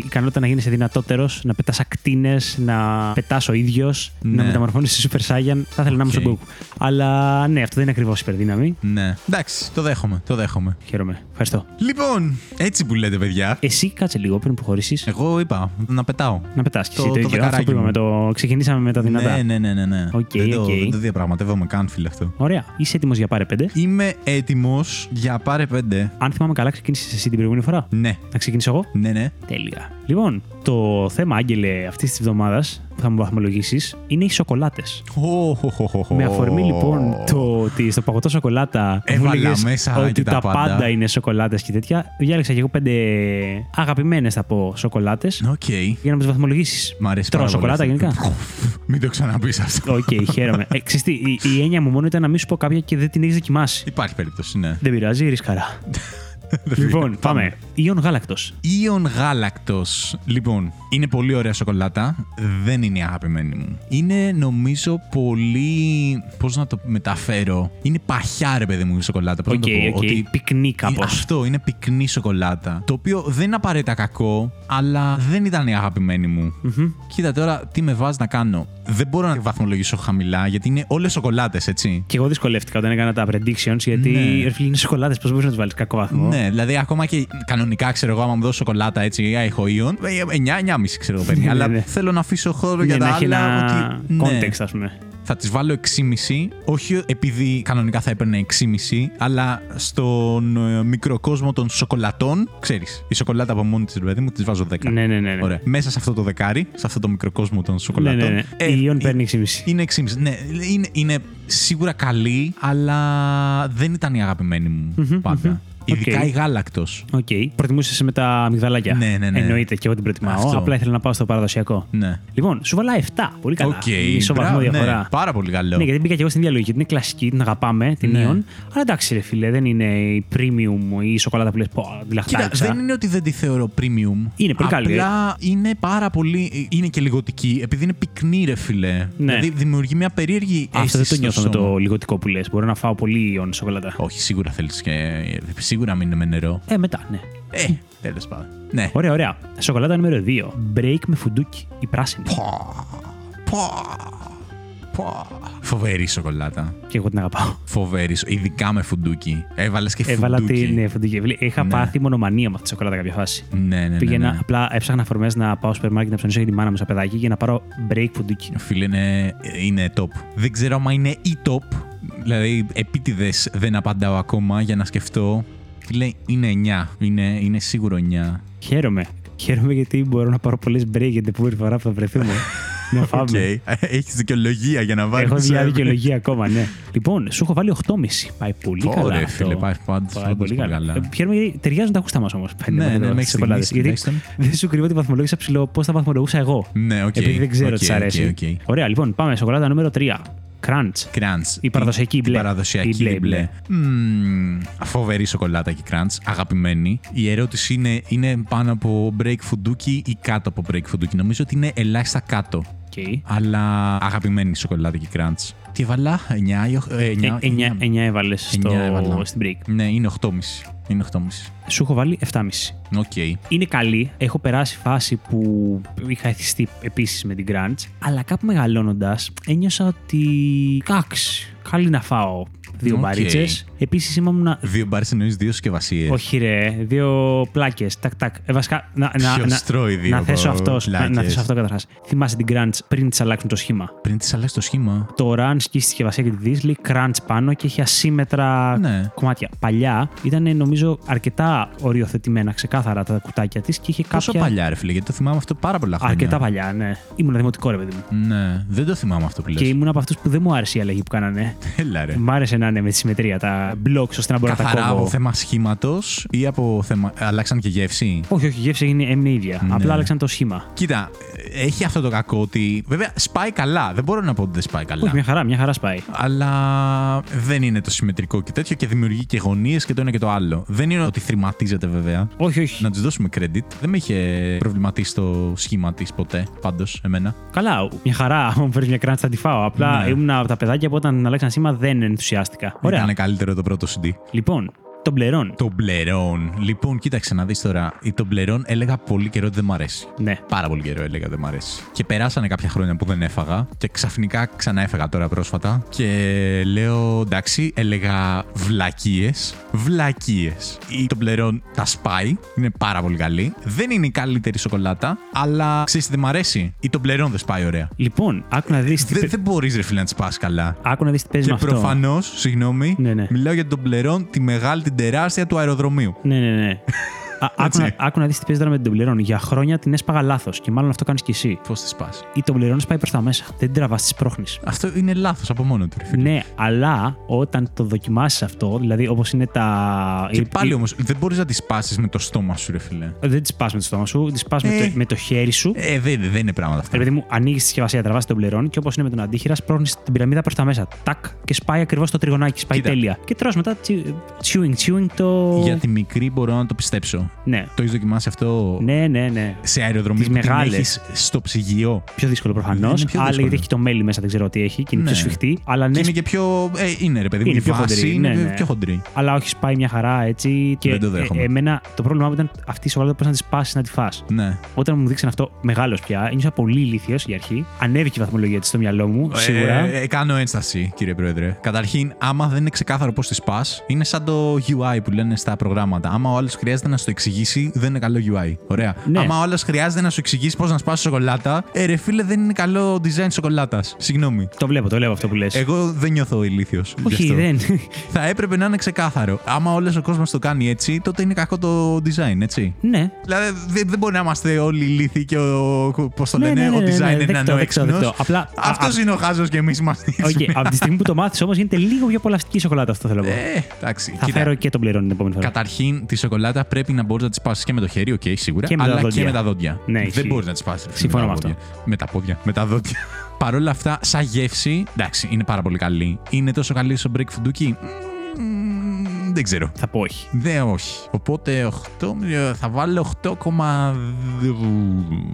ικανότητα να γίνεσαι δυνατότερος, να πετάς ακτίνες, να πετάς ο ίδιος, ναι. να μεταμορφώνεις σε Super Saiyan. Θα ήθελα να είμαι okay. στον Γκόκου. Αλλά ναι, αυτό δεν είναι ακριβώς υπερδύναμη. Ναι. Εντάξει, το δέχομαι, το δέχομαι. Χαίρομαι. Ευχαριστώ. Λοιπόν, έτσι που λέτε, παιδιά. Εσύ κάτσε λίγο πριν προχωρήσεις. Εγώ είπα να πετάω. Να πετάς και εσύ. Το ίδιο αυτό που είπαμε. Το ξεκινήσαμε με τα δυνατά. Ναι, ναι, ναι. ναι, ναι. Okay, δεν, το, okay. δεν το διαπραγματεύομαι καν, φίλε αυτό. Ωραία. Είσαι έτοιμος για πάρε πέντε? Είμαι έτοιμος για πάρε πέντε. Αν θυμάμαι καλά, ξεκίνησες εσύ την προηγούμενη φορά. Ναι. Να ξεκινήσω εγώ. Ναι, ναι. Τέλεια. Λοιπόν, το θέμα, Άγγελε, αυτής της εβδομάδας που θα μου βαθμολογήσεις είναι οι σοκολάτες. Oh, oh, oh, oh. Με αφορμή λοιπόν το ότι στο παγωτό σοκολάτα έβαλα μέσα ότι τα πάντα. πάντα είναι σοκολάτες και τέτοια, διάλεξα και εγώ πέντε αγαπημένες θα πω σοκολάτες okay. για να μου τις βαθμολογήσεις. Τρώω σοκολάτα γενικά. Μην το ξαναπείς αυτό. Οκ, okay, χαίρομαι. ε, ξέρεις τι, η, η έννοια μου μόνο ήταν να μην σου πω κάποια και δεν την έχεις δοκιμάσει. Υπάρχει περίπτωση, ναι. Δεν πειράζει, ρίσκαρα. Λοιπόν, πάμε. Ιον γάλακτος. Ιον γάλακτος. Λοιπόν, είναι πολύ ωραία σοκολάτα. Δεν είναι η αγαπημένη μου. Είναι, νομίζω, πολύ. Πώς να το μεταφέρω. Είναι παχιά, ρε παιδί μου, η σοκολάτα. Πώς okay, να το πω. Okay. Ότι... πυκνή, κάπως. Αυτό, είναι πυκνή σοκολάτα. Το οποίο δεν είναι απαραίτητα κακό, αλλά δεν ήταν η αγαπημένη μου. Mm-hmm. Κοίτα τώρα τι με βάζει να κάνω. Δεν μπορώ να βαθμολογήσω χαμηλά, γιατί είναι όλες σοκολάτες, έτσι. Και εγώ δυσκολεύτηκα όταν έκανα τα predictions, γιατί ναι. Ρε φίλοι, είναι σοκολάτες. Πώς μπορείς να τους βάλεις κακό βαθμό. Ναι, δηλαδή ακόμα και κανονικά, ξέρω εγώ, άμα μου δώσω σοκολάτα έτσι, έχω Ιον. εννιά, εννιά κόμμα πέντε ξέρω εγώ παίρνει. Αλλά θέλω να αφήσω χώρο για τα άλλα. Ένα ότι... context, ναι. Ας πούμε. Θα τις βάλω έξι κόμμα πέντε, όχι επειδή κανονικά θα έπαιρνε έξι κόμμα πέντε, αλλά στον μικρό κόσμο των σοκολατών, ξέρεις, η σοκολάτα από μόνη της, ρε παιδί μου, της βάζω δέκα. Ναι, ναι, ναι. Ωραία. Μέσα σε αυτό το δεκάρι, σε αυτό το μικρό κόσμο των σοκολατών. Ναι, ναι, ναι. Ε, η Ιον παίρνει έξι κόμμα πέντε. Είναι έξι κόμμα πέντε, ναι. Είναι, είναι σίγουρα καλή, αλλά δεν ήταν η αγαπημένη μου mm-hmm, πάντα. Mm-hmm. Ειδικά okay. η γάλακτος. Οκ. Okay. Προτιμούσες με τα αμυγδαλάκια. Ναι, ναι, ναι. Εννοείται και εγώ την προτιμάω. Αυτό. Απλά ήθελα να πάω στο παραδοσιακό. Ναι. Λοιπόν, σου βάλα εφτά. Πολύ καλά. Okay. Μισό βαθμό διαφορά. Ναι. Πάρα πολύ καλό. Ναι, γιατί μπήκα και εγώ στην ίδια λογική. Είναι κλασική, την αγαπάμε, την Ιον. Ναι. Αλλά εντάξει, ρε φίλε, δεν είναι η premium ή η σοκολάτα που λες. Λαχτάριξα. Δεν είναι ότι δεν τη θεωρώ premium. Είναι πολύ καλή. Απλά είναι πάρα πολύ. Είναι και λιγοτική. Επειδή είναι πυκνή, ρε φίλε. Ναι. Δηλαδή δημιουργεί μια περίεργη. Αυτό δεν το νιώθω με το λιγοτικό που λες. Μπορώ να φάω πολύ Ιον σοκολάτα. Όχι, σίγουρα θέλει και. Σίγουρα μην είναι με νερό. Ε, μετά, ναι. Ε, τέλος πάντων. Ναι. Ωραία, ωραία. Σοκολάτα νούμερο δύο. Break με φουντούκι. Η πράσινη. Πα, πα, πα. Φοβερή σοκολάτα. Και εγώ την αγαπάω. Φοβερή, ειδικά με φουντούκι. Έβαλες και φουντούκι. Έβαλα την ναι, φουντούκι. Είχα ναι. πάθει μονομανία με αυτή τη σοκολάτα κάποια φάση. Ναι, ναι, ναι. Πήγαινα, ναι, ναι. απλά έψαχνα φορμές να πάω στο supermarket να ψωνίσω για τη μάνα μου σαν παιδάκι για να πάρω break φουντούκι. Φίλε, είναι, είναι top. Δεν ξέρω αν είναι η top. Δηλαδή, επίτηδες δεν απαντάω ακόμα για να σκεφτώ. Λέει, είναι εννιά. Είναι, είναι σίγουρο εννιά. Χαίρομαι. Χαίρομαι γιατί μπορώ να πάρω πολλές break για την επόμενη φορά που θα βρεθούμε. Να φάμε. Okay. Έχεις δικαιολογία για να βάλεις. Έχω μια δικαιολογία ακόμα, ναι. Λοιπόν, σου έχω βάλει οκτώ κόμμα πέντε. Πάει πολύ Ω, καλά. Ωραία, φίλε, πάει πάντως πάρα πολύ καλά. Χαίρομαι γιατί ταιριάζουν τα ακούστα μας όμως. Ναι, ναι, ναι, μέχρι τώρα. Γιατί δεν σου κρύβω ότι βαθμολόγησα ψηλό πώς θα βαθμολογούσα εγώ. Ναι, οκ. Επειδή δεν ξέρω τι σ' αρέσει. Ωραία, λοιπόν, πάμε. Σοκολάτα νούμερο τρία. Crunch. Crunch. Η παραδοσιακή η μπλε. Η παραδοσιακή η μπλε. Mm, φοβερή σοκολάτα και Crunch. Αγαπημένη. Η ερώτηση είναι, είναι πάνω από break φουντούκι ή κάτω από break φουντούκι. Νομίζω ότι είναι ελάχιστα κάτω. Okay. Αλλά αγαπημένη σοκολάτα και Crunch. Τι έβαλα, εννιά έβαλες στο break. Ναι, είναι οκτώ κόμμα πέντε. Είναι οκτώ κόμμα πέντε. Σου έχω βάλει επτά κόμμα πέντε. Okay. Είναι καλή. Έχω περάσει φάση που είχα εθιστεί επίσης με την Crunch. Αλλά κάπου μεγαλώνοντας ένιωσα ότι. Κάξ. Καλή να φάω δύο okay. μπαρίτσες. Επίσης ήμουν να. Δύο μπαρίτσες εννοείς δύο συσκευασίες. Όχι, ρε. Δύο πλάκες. Τακ, τακ. Ε, βασικά. Να, να, να, τρώει δύο να θέσω αυτό. Να, να θέσω αυτό καταρχάς. Θυμάσαι την Crunch πριν της αλλάξουν το σχήμα. Πριν της αλλάξει το σχήμα. Τώρα, αν σκίσει τη συσκευασία και τη δεις, λέει Crunch πάνω και έχει ασύμετρα ναι. κομμάτια. Παλιά ήταν νομίζω αρκετά οριοθετημένα ξεκάθαρα τα κουτάκια της και είχε κάποια. Πόσο παλιά, ρε φίλε, γιατί το θυμάμαι αυτό πάρα πολλά χρόνια. Αρκετά παλιά, ναι. Ήμουν δημοτικό, ρε παιδί μου. Ναι, δεν το θυμάμαι αυτό πλέον. Και ήμουν από αυτούς που δεν μου άρεσε η αλλαγή που κάνανε. Έλα, ρε. Μ' άρεσε να είναι με τη συμμετρία, τα blocks ώστε να μπορώ καθαρά να τα κόβω. Από θέμα σχήματος ή από θέμα. Αλλάξαν και γεύση. Όχι, όχι, η γεύση έμεινε ίδια. Ναι. Απλά άλλαξαν το σχήμα. Κοίτα, έχει αυτό το κακό ότι. Βέβαια, σπάει καλά. Δεν μπορώ να πω ότι δεν σπάει καλά. Όχι, μια χαρά, μια χαρά σπάει. Αλλά δεν είναι το συμμετρικό και τέτοιο και δημιουργεί και γωνίες και το ένα και το άλλο. Δεν είναι ότι θρηματίζεται βέβαια. Όχι, όχι. Να τους δώσουμε credit. Δεν με είχε προβληματίσει το σχήμα της ποτέ, πάντως, εμένα. Καλά, μια χαρά. Αν φέρεις μια Crunch θα τη φάω. Απλά ναι. ήμουν από τα παιδάκια που όταν αλλάξαν σήμα δεν ενθουσιάστηκα. Ωραία. Ήταν καλύτερο το πρώτο σι ντι. Λοιπόν. Toblerone. Toblerone. Λοιπόν, κοίταξε να δεις τώρα. Η Toblerone έλεγα πολύ καιρό ότι δεν μ' αρέσει. Ναι. Πάρα πολύ καιρό έλεγα δεν μ' αρέσει. Και περάσανε κάποια χρόνια που δεν έφαγα και ξαφνικά ξανά έφαγα τώρα πρόσφατα. Και λέω εντάξει, έλεγα βλακίες. Βλακίες. Η Toblerone τα σπάει. Είναι πάρα πολύ καλή. Δεν είναι η καλύτερη σοκολάτα, αλλά ξέρεις τι δεν μ' αρέσει. Η Toblerone δεν σπάει ωραία. Λοιπόν, άκου να δεις. Δεν, δεν μπορείς ρε φίλε να τη σπάς καλά. Άκου να δεις τι παίζει με αυτό. Και προφανώς, συγγνώμη, ναι, ναι. μιλάω για την Toblerone, τη μεγάλη. Την τεράστια του αεροδρομίου. Ναι, ναι, ναι. Άκου να δεις τι παίζει τώρα με την Toblerone. Για χρόνια την έσπαγα λάθος και μάλλον αυτό κάνεις κι εσύ. Πώς τη σπάς? Η Toblerone σπάει προς τα μέσα. Δεν την τραβάς, τη πρόχνεις. Αυτό είναι λάθος από μόνο του. Ναι, αλλά όταν το δοκιμάσεις αυτό, δηλαδή όπως είναι τα. Και πάλι όμως δεν μπορείς να τη σπάσεις με το στόμα σου, ρε φιλέ. Δεν τη σπάς με το στόμα σου, τη σπάς με το χέρι σου. Ε, δεν είναι πράγματα αυτά. Δηλαδή μου ανοίγεις τη συσκευασία, τραβάς την Toblerone και όπως είναι με τον αντίχειρα, πρόχνεις την πυραμίδα προς τα μέσα. Τακ και σπάει ακριβώς το τριγωνάκι, σπάει τέλεια. Και τρως μετά chewing, chewing το. Για τη μικρή μπορώ να το πιστέψω. Ναι. Το έχεις δοκιμάσει αυτό? Ναι, ναι, ναι. Σε αεροδρομίες που την έχεις στο ψυγείο. Πιο δύσκολο προφανώς. Αλλά γιατί έχει και το μέλι μέσα, δεν ξέρω τι έχει και είναι, ναι, πιο σφιχτή. Αλλά ναι. Και είναι και πιο. Ε, είναι ρε παιδί μου, είναι πιο χοντρή. Είναι, ναι, ναι, πιο χοντρή. Αλλά όχι, σπάει μια χαρά έτσι. Και δεν το δέχομαι. Ε, εμένα το πρόβλημά μου ήταν αυτή η σοβαρότητα, πώς να τη σπάσει, να τη φας. Ναι. Όταν μου δείξαν αυτό μεγάλος πια, ένιωσα πολύ ηλίθιος για αρχή. Ανέβηκε η βαθμολογία της στο μυαλό μου, σίγουρα. Ε, ε, κάνω ένσταση, κύριε Πρόεδρε. Καταρχήν, άμα δεν είναι ξεκάθαρο πώς τη σπάς, είναι σαν το γιου άι που λένε στα προγράμματα. Άμα ο άλλος χρειάζεται να σου το εξηγήσει, δεν είναι καλό γιου άι. Ωραία. Ναι. Άμα ο άλλος χρειάζεται να σου εξηγήσει πώς να σπάσεις σοκολάτα, ε, ρε φίλε, δεν είναι καλό design σοκολάτας. Συγγνώμη. Το βλέπω, το λέω αυτό που λες. Εγώ δεν νιώθω ηλίθιος. Όχι, δεν. Θα έπρεπε να είναι ξεκάθαρο. Άμα όλος ο κόσμος το κάνει έτσι, τότε είναι κακό το design, έτσι. Ναι. Δηλαδή δεν δε μπορεί να είμαστε όλοι ηλίθιοι και ο, πώς το λένε, ναι, ναι, ναι, ναι, ο design είναι ανοέξυπνος. Αυτός είναι ο χάζος και εμείς είμαστε. Όχι. Από τη στιγμή που το μάθεις όμως, γίνεται λίγο πιο απολαυστική σοκολάτα, αυτό θέλω να πω. Εντάξει. Θα φέρω και τον πληρώνω την επόμενη φορά. Καταρχήν, τη σοκολάτα πρέπει να μπορείς να τη σπάσεις και με το χέρι, οκ, okay, σίγουρα, και αλλά και με τα δόντια. Ναι, δεν μπορείς να τη σπάσεις. Συμφωνώ με αυτό. Με τα πόδια, με τα δόντια. Παρ' όλα αυτά, σαν γεύση, εντάξει, είναι πάρα πολύ καλή. Είναι τόσο καλή στο break φουντούκι. Mm, δεν ξέρω. Θα πω όχι. Δεν όχι. Οπότε οκτώ, θα βάλω οκτώ κόμμα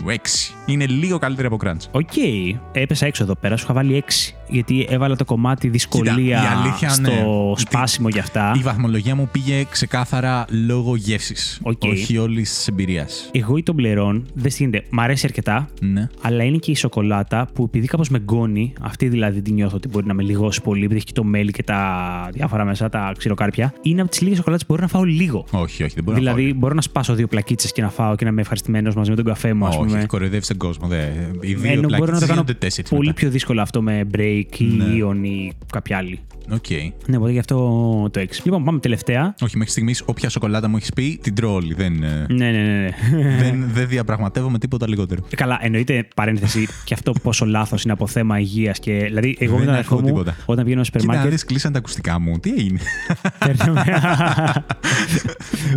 έξι. Είναι λίγο καλύτερη από Crunch. Οκ. Okay. Έπεσα έξω εδώ πέρα. Σου είχα βάλει έξι. Γιατί έβαλα το κομμάτι δυσκολία. Κοίτα, η αλήθεια, στο ναι, σπάσιμο για αυτά. Η βαθμολογία μου πήγε ξεκάθαρα λόγω γεύσης. Okay. Όχι όλης της εμπειρίας. Εγώ ή τον Toblerone, δεν στείνεται. Μ' αρέσει αρκετά. Ναι. Αλλά είναι και η σοκολάτα που επειδή κάπως με γκώνει, αυτή δηλαδή την νιώθω ότι μπορεί να με λιγώσει πολύ, επειδή έχει και το μέλι και τα διάφορα μέσα, τα ξηροκάρπια. Είναι από τις λίγες σοκολάτες που μπορώ να φάω λίγο. Όχι, όχι, δεν μπορώ. Δηλαδή να φάω, μπορώ να σπάσω δύο πλακίτσες και να φάω και να είμαι ευχαριστημένος μαζί με τον καφέ μου, ας πούμε. Όχι, κοροϊδεύεις τον κόσμο. Δε. Οι δύο ενώ μπορώ να το κάνω πολύ πιο δύσκολο αυτό με break. Ή Ιον ή κάποια άλλη. Okay. Ναι, οπότε γι' αυτό το έξι. Λοιπόν, πάμε τελευταία. Όχι, μέχρι στιγμής, όποια σοκολάτα μου έχεις πει, την τρώω όλη. Δεν, ναι, ναι, ναι. δεν, δεν διαπραγματεύομαι τίποτα λιγότερο. Καλά, εννοείται παρένθεση και αυτό πόσο λάθος είναι από θέμα υγείας. Και, δηλαδή, εγώ δεν ακούω τίποτα. Όταν πηγαίνω στο σούπερ μάρκετ. Κλείσαν τα ακουστικά μου. Τι έγινε?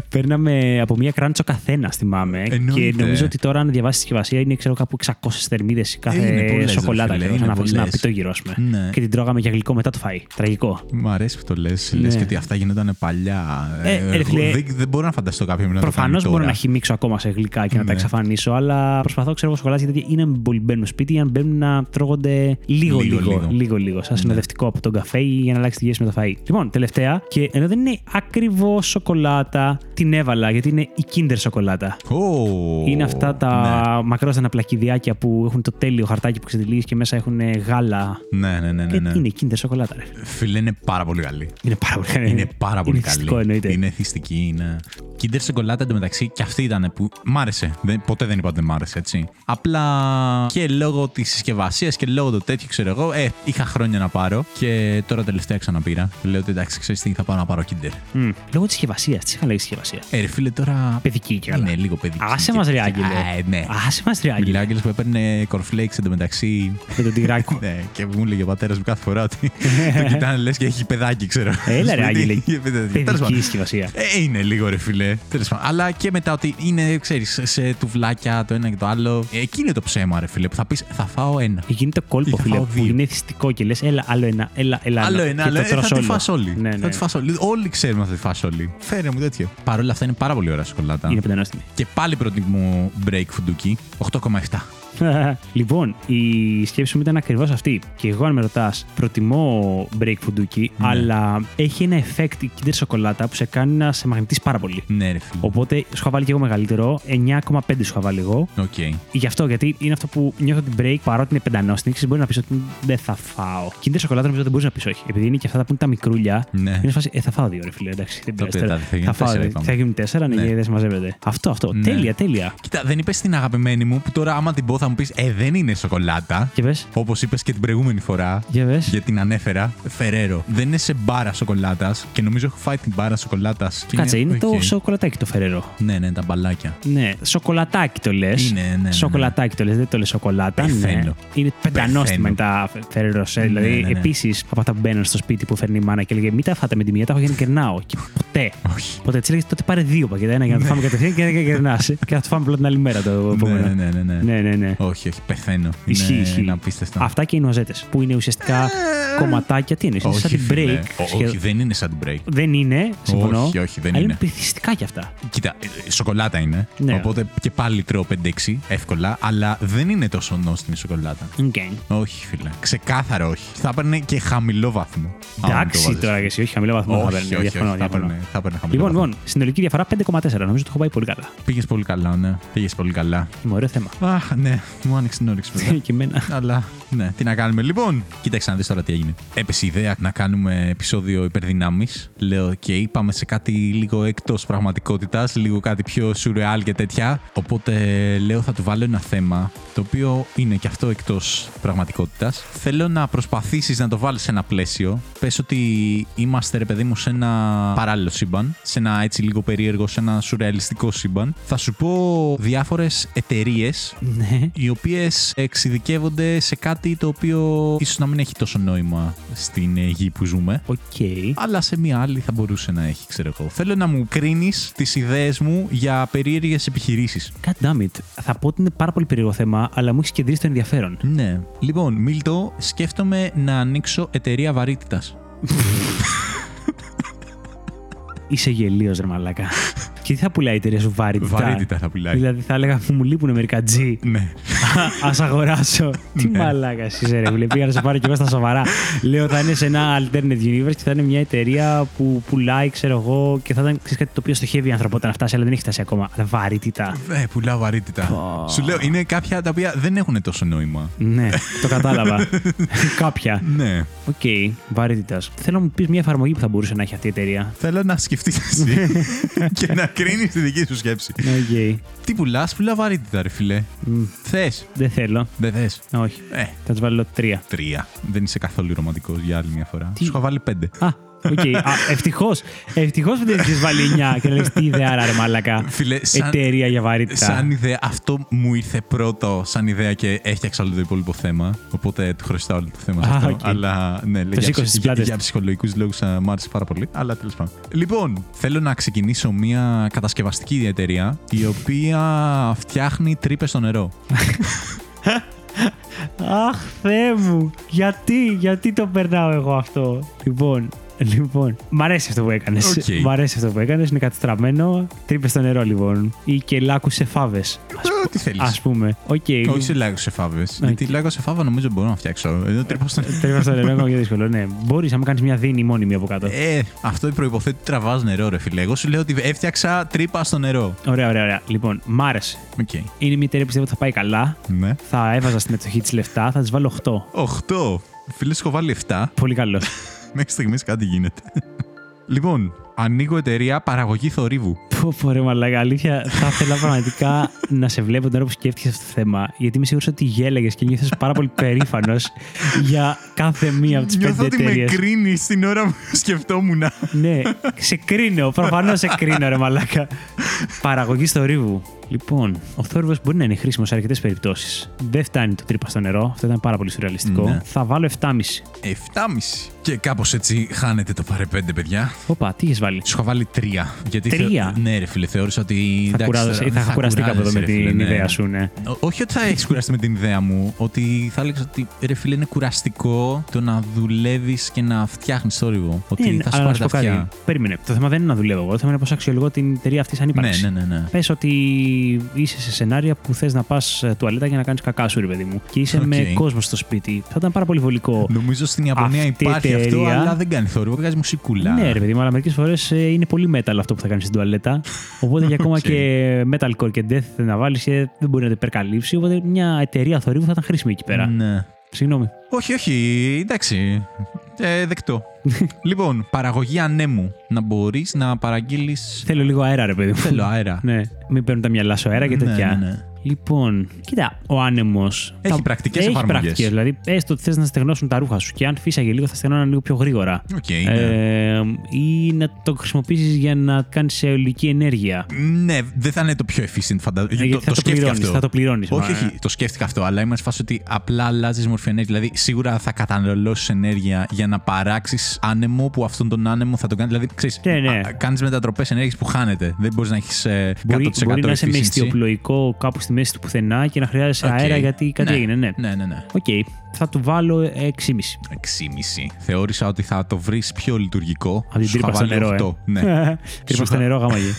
Παίρναμε από μία Crunch ο καθένας, θυμάμαι. Εννοείται. Και νομίζω ότι τώρα, αν διαβάσεις τη συσκευασία, είναι ξέρω, κάπου εξακόσιες θερμίδες κάθε σοκολάτα. Να πει το γύρο, ας πούμε. Και την τρώγαμε για γλυκό μετά το φαΐ. Μ' αρέσει που το λες. Ναι. Λες και ότι αυτά γινόταν παλιά. Ε, ε, ε, δεν, δεν μπορώ να φανταστώ κάποιον να το κάνει τώρα. Προφανώς μπορώ να χυμίξω ακόμα σε γλυκά και ναι, να τα εξαφανίσω, αλλά προσπαθώ ξέρω σοκολάτες γιατί είναι πολύ μπαίνουν σπίτι για να μπαίνουν να τρώγονται λίγο-λίγο. Σαν συνοδευτικό από τον καφέ ή για να αλλάξει τη γεύση με το φαΐ. Λοιπόν, τελευταία και ενώ δεν είναι ακριβώς σοκολάτα, την έβαλα γιατί είναι η Kinder σοκολάτα. Oh, είναι αυτά τα ναι, μακρόστανα πλακιδιάκια που έχουν το τέλειο χαρτάκι που ξετυλίγεις και μέσα έχουν γάλα. Ναι, ναι, ναι, ναι, ναι. Είναι η Kinder σοκολάτα, ρε. Φίλε, είναι πάρα πολύ καλή. Είναι πάρα πολύ καλή. Είναι πάρα πολύ καλή. Είναι θυστική, είναι. Kinder σοκολάτα εντωμεταξύ και αυτή ήταν που μ' άρεσε. Δεν, ποτέ δεν είπα ότι δεν μ' άρεσε, έτσι. Απλά και λόγω της συσκευασίας και λόγω του τέτοιου, ξέρω εγώ, ε, είχα χρόνια να πάρω και τώρα τελευταία ξαναπήρα. Λέω ότι εντάξει, ξέρεις τι, θα πάω να πάρω Kinder. Mm. Λόγω της συσκευασίας, τι είχα λέει συσκευασία. Ε, ρε, φίλε, τώρα. Παιδική και καλά. Ναι, λίγο παιδική. Άσε μας ρε Άγγελε. Ναι. Άσε μας ρε Άγγελε. Μιλάω Άγγελος που έπαιρνε κορφλέξ εντωμεταξύ. Με τον τυγράκι. Ναι, και μου έλεγε ο πατέρας μου κάθε φορά ότι. Ήταν λες και έχει παιδάκι, ξέρω. Έλα ρε Άγγελε, παιδική συσκευασία. Ε, είναι λίγο ρε φίλε. Αλλά και μετά ότι είναι, ξέρεις, σε τουβλάκια το ένα και το άλλο. Εκείνο είναι το ψέμα ρε φίλε, που θα πεις θα φάω ένα. Εκείνο το κόλπο φίλε, που είναι θυστικό και λες έλα άλλο ένα, έλα ένα. Άλλο ένα, άλλο ένα, θα τη φας όλοι. Θα τη φας όλοι, όλοι ξέρουμε θα τη φας όλοι. Φέρε μου τέτοιο. Παρ' όλα αυτά είναι πάρα πολύ ωραία σοκολάτα. Είναι πεντανόστιμη. Και πάλι προτιμώ break φουντούκι, οκτώ κόμμα επτά. Λοιπόν, η σκέψη μου ήταν ακριβώς αυτή. Και εγώ, αν με ρωτάς, προτιμώ break φουντούκι, ναι, αλλά έχει ένα effect η Kinder σοκολάτα που σε κάνει να σε μαγνητίσει πάρα πολύ. Ναι, ρε φίλε. Οπότε σου είχα βάλει και εγώ μεγαλύτερο, εννιά κόμμα πέντε σου είχα βάλει εγώ. Okay. Γι' αυτό, γιατί είναι αυτό που νιώθω ότι break, παρότι είναι πεντανόστινη, μπορεί να πει ότι δεν θα φάω. Kinder σοκολάτα νομίζω δεν μπορεί να πει όχι. Επειδή είναι και αυτά που είναι τα μικρούλια, ναι, είναι φάση, ε, θα φάω δύο ρε φίλε. Εντάξει, δεν πειράζει. Θα, θα, θα γίνουν τέσσερα, ναι, ναι, δεν μαζεύεται. Αυτό, αυτό. Ναι. Τέλεια, τέλεια. Κοίτα, δεν είπε την αγαπημένη μου που τώρα άμα την πω θα θα μου πεις, ε, δεν είναι σοκολάτα. Όπως είπες και την προηγούμενη φορά, για την ανέφερα, Ferrero. Δεν είναι σε μπάρα σοκολάτας και νομίζω έχω φάει την μπάρα σοκολάτας. Κάτσε, είναι, είναι okay. Το σοκολατάκι το Ferrero. Ναι, ναι, τα μπαλάκια. Ναι, σοκολατάκι το λες. Είναι, ναι, ναι, ναι. Σοκολατάκι το λες, δεν το λες σοκολάτα. Ναι. Είναι πεντανόστιμα τα Ferrero. Ναι, δηλαδή, ναι, ναι, ναι. Επίσης, από αυτά που μπαίνουν στο σπίτι που φέρνει η μάνα και λέγε, μην τα φάτε με τη μία, τα έχω για να κερνάω. Και ποτέ. Ποτέ έτσι λέγε, τότε πάρε δύο πακέτα. Ένα για να το φάμε κατευθείαν και ένα για να κερνά. Και θα το φάμε απλά την άλλη μέρα το επόμενο. Ναι, ναι, ναι. Ναι, ναι, ναι. Όχι, όχι, πεθαίνω. Ισχύει, ναι, ισχύει. Αυτά και οι νοζέτες που είναι ουσιαστικά κομματάκια. Τι είναι, είναι σαν την break. Όχι, δεν είναι σαν την break. Δεν είναι, συμφωνώ. Όχι, όχι, δεν είναι. Είναι πληθυστικά κι αυτά. Κοίτα, σοκολάτα είναι. Ναι. Οπότε και πάλι τρώω πέντε έξι εύκολα, αλλά δεν είναι τόσο νόστιμη σοκολάτα. Okay. Όχι, φίλε. Ξεκάθαρα όχι. Θα έπαιρνε και χαμηλό βαθμό. Εντάξει τώρα και εσύ, όχι χαμηλό βαθμό. Όχι, όχι, θα έπαιρνε χαμηλό. Λοιπόν, συνολική διαφορά πέντε κόμμα τέσσερα. Νομίζω ότι το έχω πάει πολύ καλά. Πήγε πολύ καλά, ναι. Πήγε πολύ καλά. Ωραίο θέμα. Αχ, ναι, μου άνοιξε την όρεξη βέβαια. Και εμένα. Αλλά, ναι, τι να κάνουμε. Λοιπόν, κοίταξε να δεις τώρα τι έγινε. Έπεσε η ιδέα να κάνουμε επεισόδιο υπερδυνάμεις. Λέω, και okay, πάμε σε κάτι λίγο εκτός πραγματικότητας, λίγο κάτι πιο σουρεάλ και τέτοια. Οπότε, λέω, θα του βάλω ένα θέμα, το οποίο είναι και αυτό εκτός πραγματικότητας. Θέλω να προσπαθήσεις να το βάλεις σε ένα πλαίσιο. Πες ότι είμαστε, ρε παιδί μου, σε ένα παράλληλο σύμπαν, σε ένα έτσι λίγο περίεργο, σε ένα σουρεαλιστικό σύμπαν. Θα σου πω διάφορες εταιρείες, ναι, οι οποίες εξειδικεύονται σε κάτι το οποίο ίσως να μην έχει τόσο νόημα στην γη που ζούμε. Okay. Αλλά σε μια άλλη θα μπορούσε να έχει, ξέρω εγώ. Θέλω να μου κρίνεις τις ιδέες μου για περίεργες επιχειρήσεις. God damn it. Θα πω ότι είναι πάρα πολύ περίεργο θέμα, αλλά μου έχει κεντρήσει το ενδιαφέρον. Ναι. Λοιπόν, Μίλτο, σκέφτομαι να ανοίξω εταιρεία βαρύτητας. Είσαι γελίος, ρε μαλάκα. Και τι θα πουλάει η εταιρεία σου, βαρύτητα. Βαρύτητα θα πουλάει. Δηλαδή θα έλεγα, μου λείπουνε μερικά G. Ναι. Ας αγοράσω. Τι μαλάκα είσαι, ρε. Πήγα να σε πάρω και εγώ στα σοβαρά. Λέω, θα είναι σε ένα alternate universe και θα είναι μια εταιρεία που πουλάει, ξέρω εγώ, και θα ήταν κάτι το οποίο στοχεύει η ανθρωπότητα να φτάσει, αλλά δεν έχει φτάσει ακόμα. Αλλά βαρύτητα. Ναι, πουλάω βαρύτητα. Σου λέω, είναι κάποια τα οποία δεν έχουν τόσο νόημα. Ναι, το κατάλαβα. Κάποια. Ναι. Οκ, βαρύτητα. Θέλω να μου πει μια εφαρμογή που θα μπορούσε να έχει αυτή η εταιρεία. Θέλω να σκεφτεί εσύ και να κρίνεις τη δική σου σκέψη. Okay. Τι πουλάς, πουλά βαρύτητα, ρε φιλέ. Mm. Θες. Δεν θέλω. Δεν θες. Όχι. Ε. Θα τους βάλω τρία. Τρία. Δεν είσαι καθόλου ρομαντικός για άλλη μια φορά. Τι? Σου είχα βάλει πέντε. Α. Okay. Ευτυχώς που δεν έχεις βάλει εννιά και να λες τι ιδέα, ρε μαλακά. Φίλε, σαν, εταιρεία για βαρύτητα. Σαν ιδέα, αυτό μου ήρθε πρώτο σαν ιδέα και έφτιαξα όλο το υπόλοιπο θέμα. Οπότε του χρωστάω όλο το θέμα σε ah, αυτό. Okay. Αλλά ναι, το για, για, για ψυχολογικούς λόγους μου άρεσε πάρα πολύ. Αλλά τέλος πάντων. Λοιπόν, θέλω να ξεκινήσω μια κατασκευαστική εταιρεία η οποία φτιάχνει τρύπες στο νερό. Αχ, Θεέ μου. Γιατί, γιατί το περνάω εγώ αυτό. Λοιπόν. Λοιπόν, μ' αρέσει αυτό που έκανες. Okay. Μ' αρέσει αυτό που έκανες, είναι κατστραμμένο. Τρύπες στο νερό, λοιπόν. Ή και λάκους σε φάβες. Τι θέλεις. Ας πούμε. Okay. Όχι σε λάκους σε φάβες. Okay. Γιατί λάκους σε φάβα νομίζω μπορώ να φτιάξω. Εδώ τρύπες στο νερό. Τρύπες στο νερό, ακόμα και δύσκολο. Ναι. Μπορείς να μου κάνεις μια δίνη μόνιμη από κάτω. Ε, αυτό προϋποθέτει ότι τραβάς νερό, ρε φίλε. Εγώ σου λέω ότι έφτιαξα τρύπα στο νερό. Ωραία, ωραία, ωραία. Λοιπόν, μ' άρεσε. Okay. Είναι μια εταιρεία που πιστεύω ότι θα πάει καλά. Ναι. Θα έβαζα στην μετοχή της λεφτά, θα της βάλω οκτώ. οκτώ. Φίλε, έχω βάλει εφτά. Πολύ καλό. Μέχρι στιγμής κάτι γίνεται. Λοιπόν, ανοίγω εταιρεία παραγωγή θορύβου. Πω πω ρε μαλάκα, αλήθεια, θα ήθελα πραγματικά να σε βλέπω την ώρα που σκέφτηκες αυτό το θέμα, γιατί είμαι σίγουρος ότι γέλαγες και νιώθες πάρα πολύ περήφανος για κάθε μία από τις πέντε εταιρείες. Νιώθω ότι με κρίνεις την ώρα που σκεφτόμουν. Ναι, σε κρίνω, προφανώς σε κρίνω ρε μαλάκα. Παραγωγή θορύβου. Λοιπόν, ο θόρυβος μπορεί να είναι χρήσιμος σε αρκετές περιπτώσεις. Δεν φτάνει το τρύπα στο νερό, αυτό ήταν πάρα πολύ σουρεαλιστικό. Ναι. Θα βάλω εφτά κόμμα πέντε. εφτά κόμμα πέντε. Και κάπως έτσι χάνεται το παρέ πέντε, παιδιά. Οπα, τι έχεις βάλει. Σου είχα βάλει τρία. Γιατί τρία. Θεω... Ναι, ρε φίλε, θεώρησα ότι. Θα, εντάξει, κουράζεσαι, θα, θα, θα κουραστεί κάπου εδώ με την ναι. ιδέα σου, ναι. Ό, όχι ότι θα έχεις κουραστεί με την ιδέα μου. Ότι θα έλεγες ότι ρε φίλε είναι κουραστικό το να δουλεύεις και να φτιάχνεις θόρυβο. Ότι ναι, θα σου πάρει τα αυτιά. Περίμενε. Το θέμα δεν είναι να δουλεύω εγώ. Το θέμα είναι πώς αξιολογώ την εταιρεία αυτή αν υπάρχει. Ναι, ναι, ναι. Πες ότι είσαι σε σενάρια που θες να πας τουαλέτα για να κάνεις κακά σου, ρε παιδί μου. Και είσαι okay. με κόσμο στο σπίτι. Θα ήταν πάρα πολύ βολικό. Νομίζω στην Ιαπωνία υπάρχει αυτό, αλλά δεν κάνει θόρυβο, βγάζει μουσικούλα. Ναι, ρε παιδί μου, αλλά μερικές φορές είναι πολύ metal αυτό που θα κάνεις στην τουαλέτα. Οπότε και ακόμα okay. και metalcore και death να βάλεις δεν μπορεί να το υπερκαλύψει. Οπότε μια εταιρεία θορύβου θα ήταν χρήσιμη εκεί πέρα. Ναι. Συγγνώμη. Όχι, όχι, εντάξει. Ε, δεκτό. Λοιπόν, παραγωγή ανέμου. Να μπορείς να παραγγείλεις. Θέλω λίγο αέρα, ρε παιδί μου. Θέλω αέρα. Ναι. Μην παίρνουν τα μυαλά σου αέρα και τέτοια. Ναι, ναι. Λοιπόν, κοίτα, ο άνεμος. Έχει τα... πρακτικές εφαρμογές. Έχει πρακτικές, δηλαδή έστω ότι θες να στεγνώσουν τα ρούχα σου και αν φύσαγε λίγο θα στεγνώναν λίγο πιο γρήγορα. Okay, ναι. ε, ή να το χρησιμοποιήσεις για να κάνεις αιωλική ενέργεια. Ναι, δεν θα είναι το πιο efficient, φαντάζομαι. Ε, το, το, το, θα το πληρώνεις. Όχι, όχι, το σκέφτηκα αυτό, αλλά είμαι σε φάση ότι απλά αλλάζεις μορφή ενέργεια. Δηλαδή, σίγουρα θα καταναλώσεις ενέργεια για να παράξεις άνεμο που αυτόν τον άνεμο θα τον κάνει. Δηλαδή, ξέρεις, ναι, ναι. κάνεις μετατροπές ενέργειας που χάνεται. Δεν μπορείς να έχεις ε, εκατό τοις εκατό μπορεί, μπορεί να είσαι με ιστιοπλοϊκό κάπου στη μέση του πουθενά και να χρειάζεσαι okay. αέρα γιατί κάτι ναι. έγινε. Ναι, ναι, ναι. ναι. Okay. Θα του βάλω έξι κόμμα πέντε. έξι κόμμα πέντε. Θεώρησα ότι θα το βρεις πιο λειτουργικό. Από την τρύπα στο νερό. Ε. Ναι. τρύπα στο νερό, γαμαγή.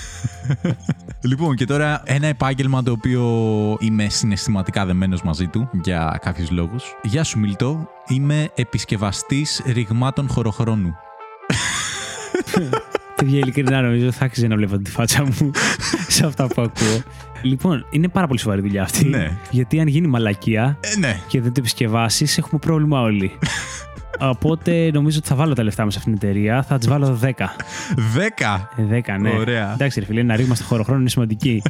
Λοιπόν, και τώρα ένα επάγγελμα το οποίο είμαι συναισθηματικά δεμένος μαζί του για κάποιους λόγους. Γεια σου, Μίλτο. Είμαι επισκευαστής ρηγμάτων χωροχρόνου. Παιδιά, ειλικρινά νομίζω θα άξιζε να βλέπω τη φάτσα μου σε αυτά που ακούω. Λοιπόν, είναι πάρα πολύ σοβαρή δουλειά αυτή. Ναι. Γιατί αν γίνει μαλακία ε, ναι. και δεν το επισκευάσεις, έχουμε πρόβλημα όλοι. Οπότε νομίζω ότι θα βάλω τα λεφτά μου σε αυτήν την εταιρεία. Θα τις βάλω δέκα. δέκα! δέκα, ναι. Ωραία. Εντάξει, ρε φίλε, ένα ρήγμα στο χωροχρόνο είναι σημαντική.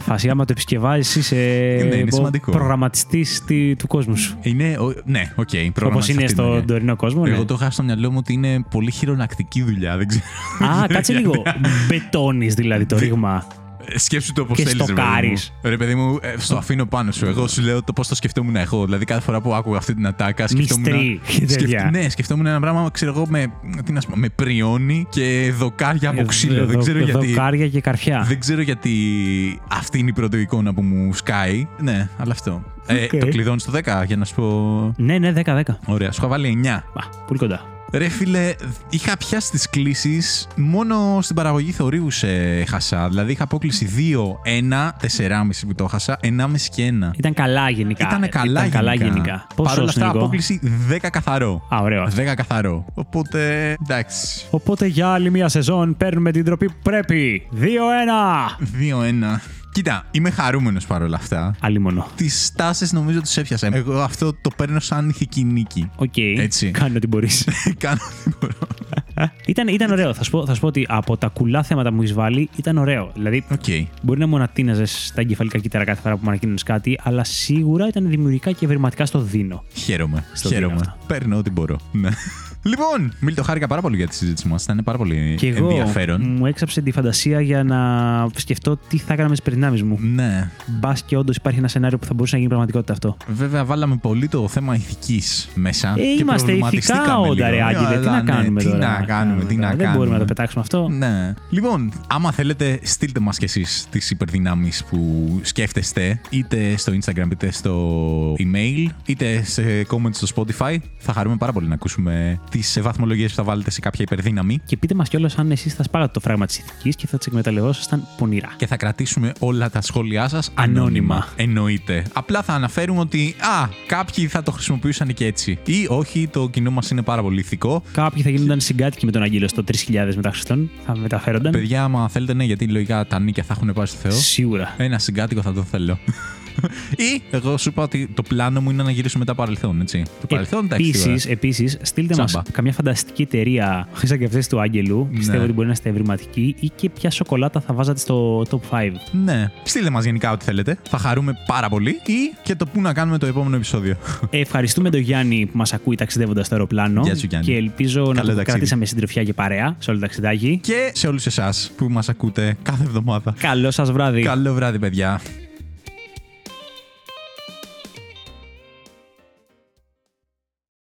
Φασικά, άμα το επισκευάζεις, είσαι ναι, προγραμματιστής του κόσμου σου. Είναι, ναι, οκ. Okay, όπως είναι στον ναι. τωρινό κόσμο. Εγώ ναι. το είχα στο μυαλό μου ότι είναι πολύ χειρονακτική δουλειά. Δεν ξέρω. Α, κάτσε λίγο. Μπετώνεις δηλαδή το ρήγμα. Σκέψου το πώς θέλεις, ρε παιδί μου. Ε, στο αφήνω πάνω σου. Εγώ σου λέω το πώς το σκεφτόμουν εγώ. Δηλαδή, κάθε φορά που άκουγα αυτή την ατάκα. Μυστρή. Σκεφτόμουν... ναι, σκεφτόμουν ένα πράγμα, ξέρω εγώ, με, τι να σου πω, με πριόνι και δοκάρια από ξύλο. Ε, δεν ξέρω δο, γιατί. Δοκάρια και καρφιά. Δεν ξέρω γιατί αυτή είναι η πρώτη εικόνα που μου σκάει. Ναι, αλλά αυτό. Okay. Ε, το κλειδώνεις στο δέκα, για να σου πω. Ναι, ναι, δέκα δέκα. Ωραία, σου είχα βάλει εννιά. Μπα, πολύ κοντά. Ρε φίλε, είχα πιάσει τις κλήσεις, μόνο στην παραγωγή θορύβου σε χασά. Δηλαδή είχα απόκληση δύο, ένα, τέσσερα κόμμα πέντε που το χασά, ενάμιση και ένα. Ήταν καλά γενικά. Ήτανε καλά Ήταν καλά γενικά. Παρ' όλα αυτά, απόκληση δέκα καθαρό. Α, ωραίο. δέκα καθαρό. Οπότε, εντάξει. Οπότε για άλλη μια σεζόν παίρνουμε την ντροπή που πρέπει. δύο ένα. δύο ένα. Κοίτα, είμαι χαρούμενος παρόλα αυτά. Αλλήμονο. Τις τάσεις νομίζω τις έπιασα. Εγώ αυτό το παίρνω σαν ηθική νίκη. Οκ. Okay. Έτσι. Κάνω ό,τι μπορείς. Κάνω ό,τι μπορώ. Ήταν, ήταν ωραίο. Θα σου, πω, θα σου πω ότι από τα κουλά θέματα που έχεις βάλει ήταν ωραίο. Δηλαδή, okay. μπορεί να μονατίναζες τα εγκεφαλικά κύτταρα κάθε φορά που μου ανακοίνωνες κάτι, αλλά σίγουρα ήταν δημιουργικά και ευρηματικά στο δίνω. Χαίρομαι. Στο Χαίρομαι. Παίρνω ό,τι μπορώ. Λοιπόν, Μίλτο, χάρηκα πάρα πολύ για τη συζήτηση μας. Ήταν πάρα πολύ και εγώ ενδιαφέρον. Μου έξαψε τη φαντασία για να σκεφτώ τι θα έκανα με τις περιδυνάμεις μου. Ναι. Μπας και όντως υπάρχει ένα σενάριο που θα μπορούσε να γίνει πραγματικότητα αυτό. Βέβαια, βάλαμε πολύ το θέμα ηθικής μέσα. Ε, και είμαστε ηθικά όντα, ρε Άγγελε. Τι να κάνουμε τώρα. Τι να κάνουμε, τι να κάνουμε. Δεν μπορούμε να το πετάξουμε αυτό. Ναι. Λοιπόν, άμα θέλετε, στείλτε μας κι εσείς τις υπερδυνάμεις που σκέφτεστε, είτε στο Instagram, είτε στο email, είτε σε comments στο Spotify. Θα χαρούμε πάρα πολύ να ακούσουμε τις βαθμολογίες που θα βάλετε σε κάποια υπερδύναμη. Και πείτε μας κιόλας αν εσείς θα σπάγατε το φράγμα της ηθικής και θα τις εκμεταλλευόσασταν πονηρά. Και θα κρατήσουμε όλα τα σχόλιά σας ανώνυμα. ανώνυμα. Εννοείται. Απλά θα αναφέρουμε ότι α, κάποιοι θα το χρησιμοποιούσαν και έτσι. Ή όχι, το κοινό μας είναι πάρα πολύ ηθικό. Κάποιοι θα γίνονταν συγκάτοικοι με τον Άγγελο στο τρεις χιλιάδες μετά Χριστόν. Θα μεταφέρονταν. Παιδιά, άμα θέλετε, ναι, γιατί λογικά τα νίκια θα έχουν πάει στο Θεό. Σίγουρα. Ένα συγκάτοικο θα το θέλω. Ή εγώ σου είπα ότι το πλάνο μου είναι να γυρίσω μετά παρελθόν, έτσι. Το παρελθόν, επίσης, επίσης, στείλτε Τσάμπα. μας καμιά φανταστική εταιρεία χρησιμοποιητές του Άγγελου. Ναι. Πιστεύω ότι μπορεί να είστε ευρηματικοί ή και ποια σοκολάτα θα βάζατε στο τοπ φάιβ. Ναι. Στείλτε μας γενικά ό,τι θέλετε. Θα χαρούμε πάρα πολύ. Ή και το που να κάνουμε το επόμενο επεισόδιο. Ευχαριστούμε τον Γιάννη που μας ακούει ταξιδεύοντας στο αεροπλάνο. Γεια σου, Γιάννη. Και ελπίζω καλό να ταξίδι. Το κρατήσαμε συντροφιά και παρέα σε όλο το ταξιδάκι. Και σε όλους εσάς που μας ακούτε κάθε εβδομάδα. Καλό σας βράδυ. Καλό βράδυ, παιδιά.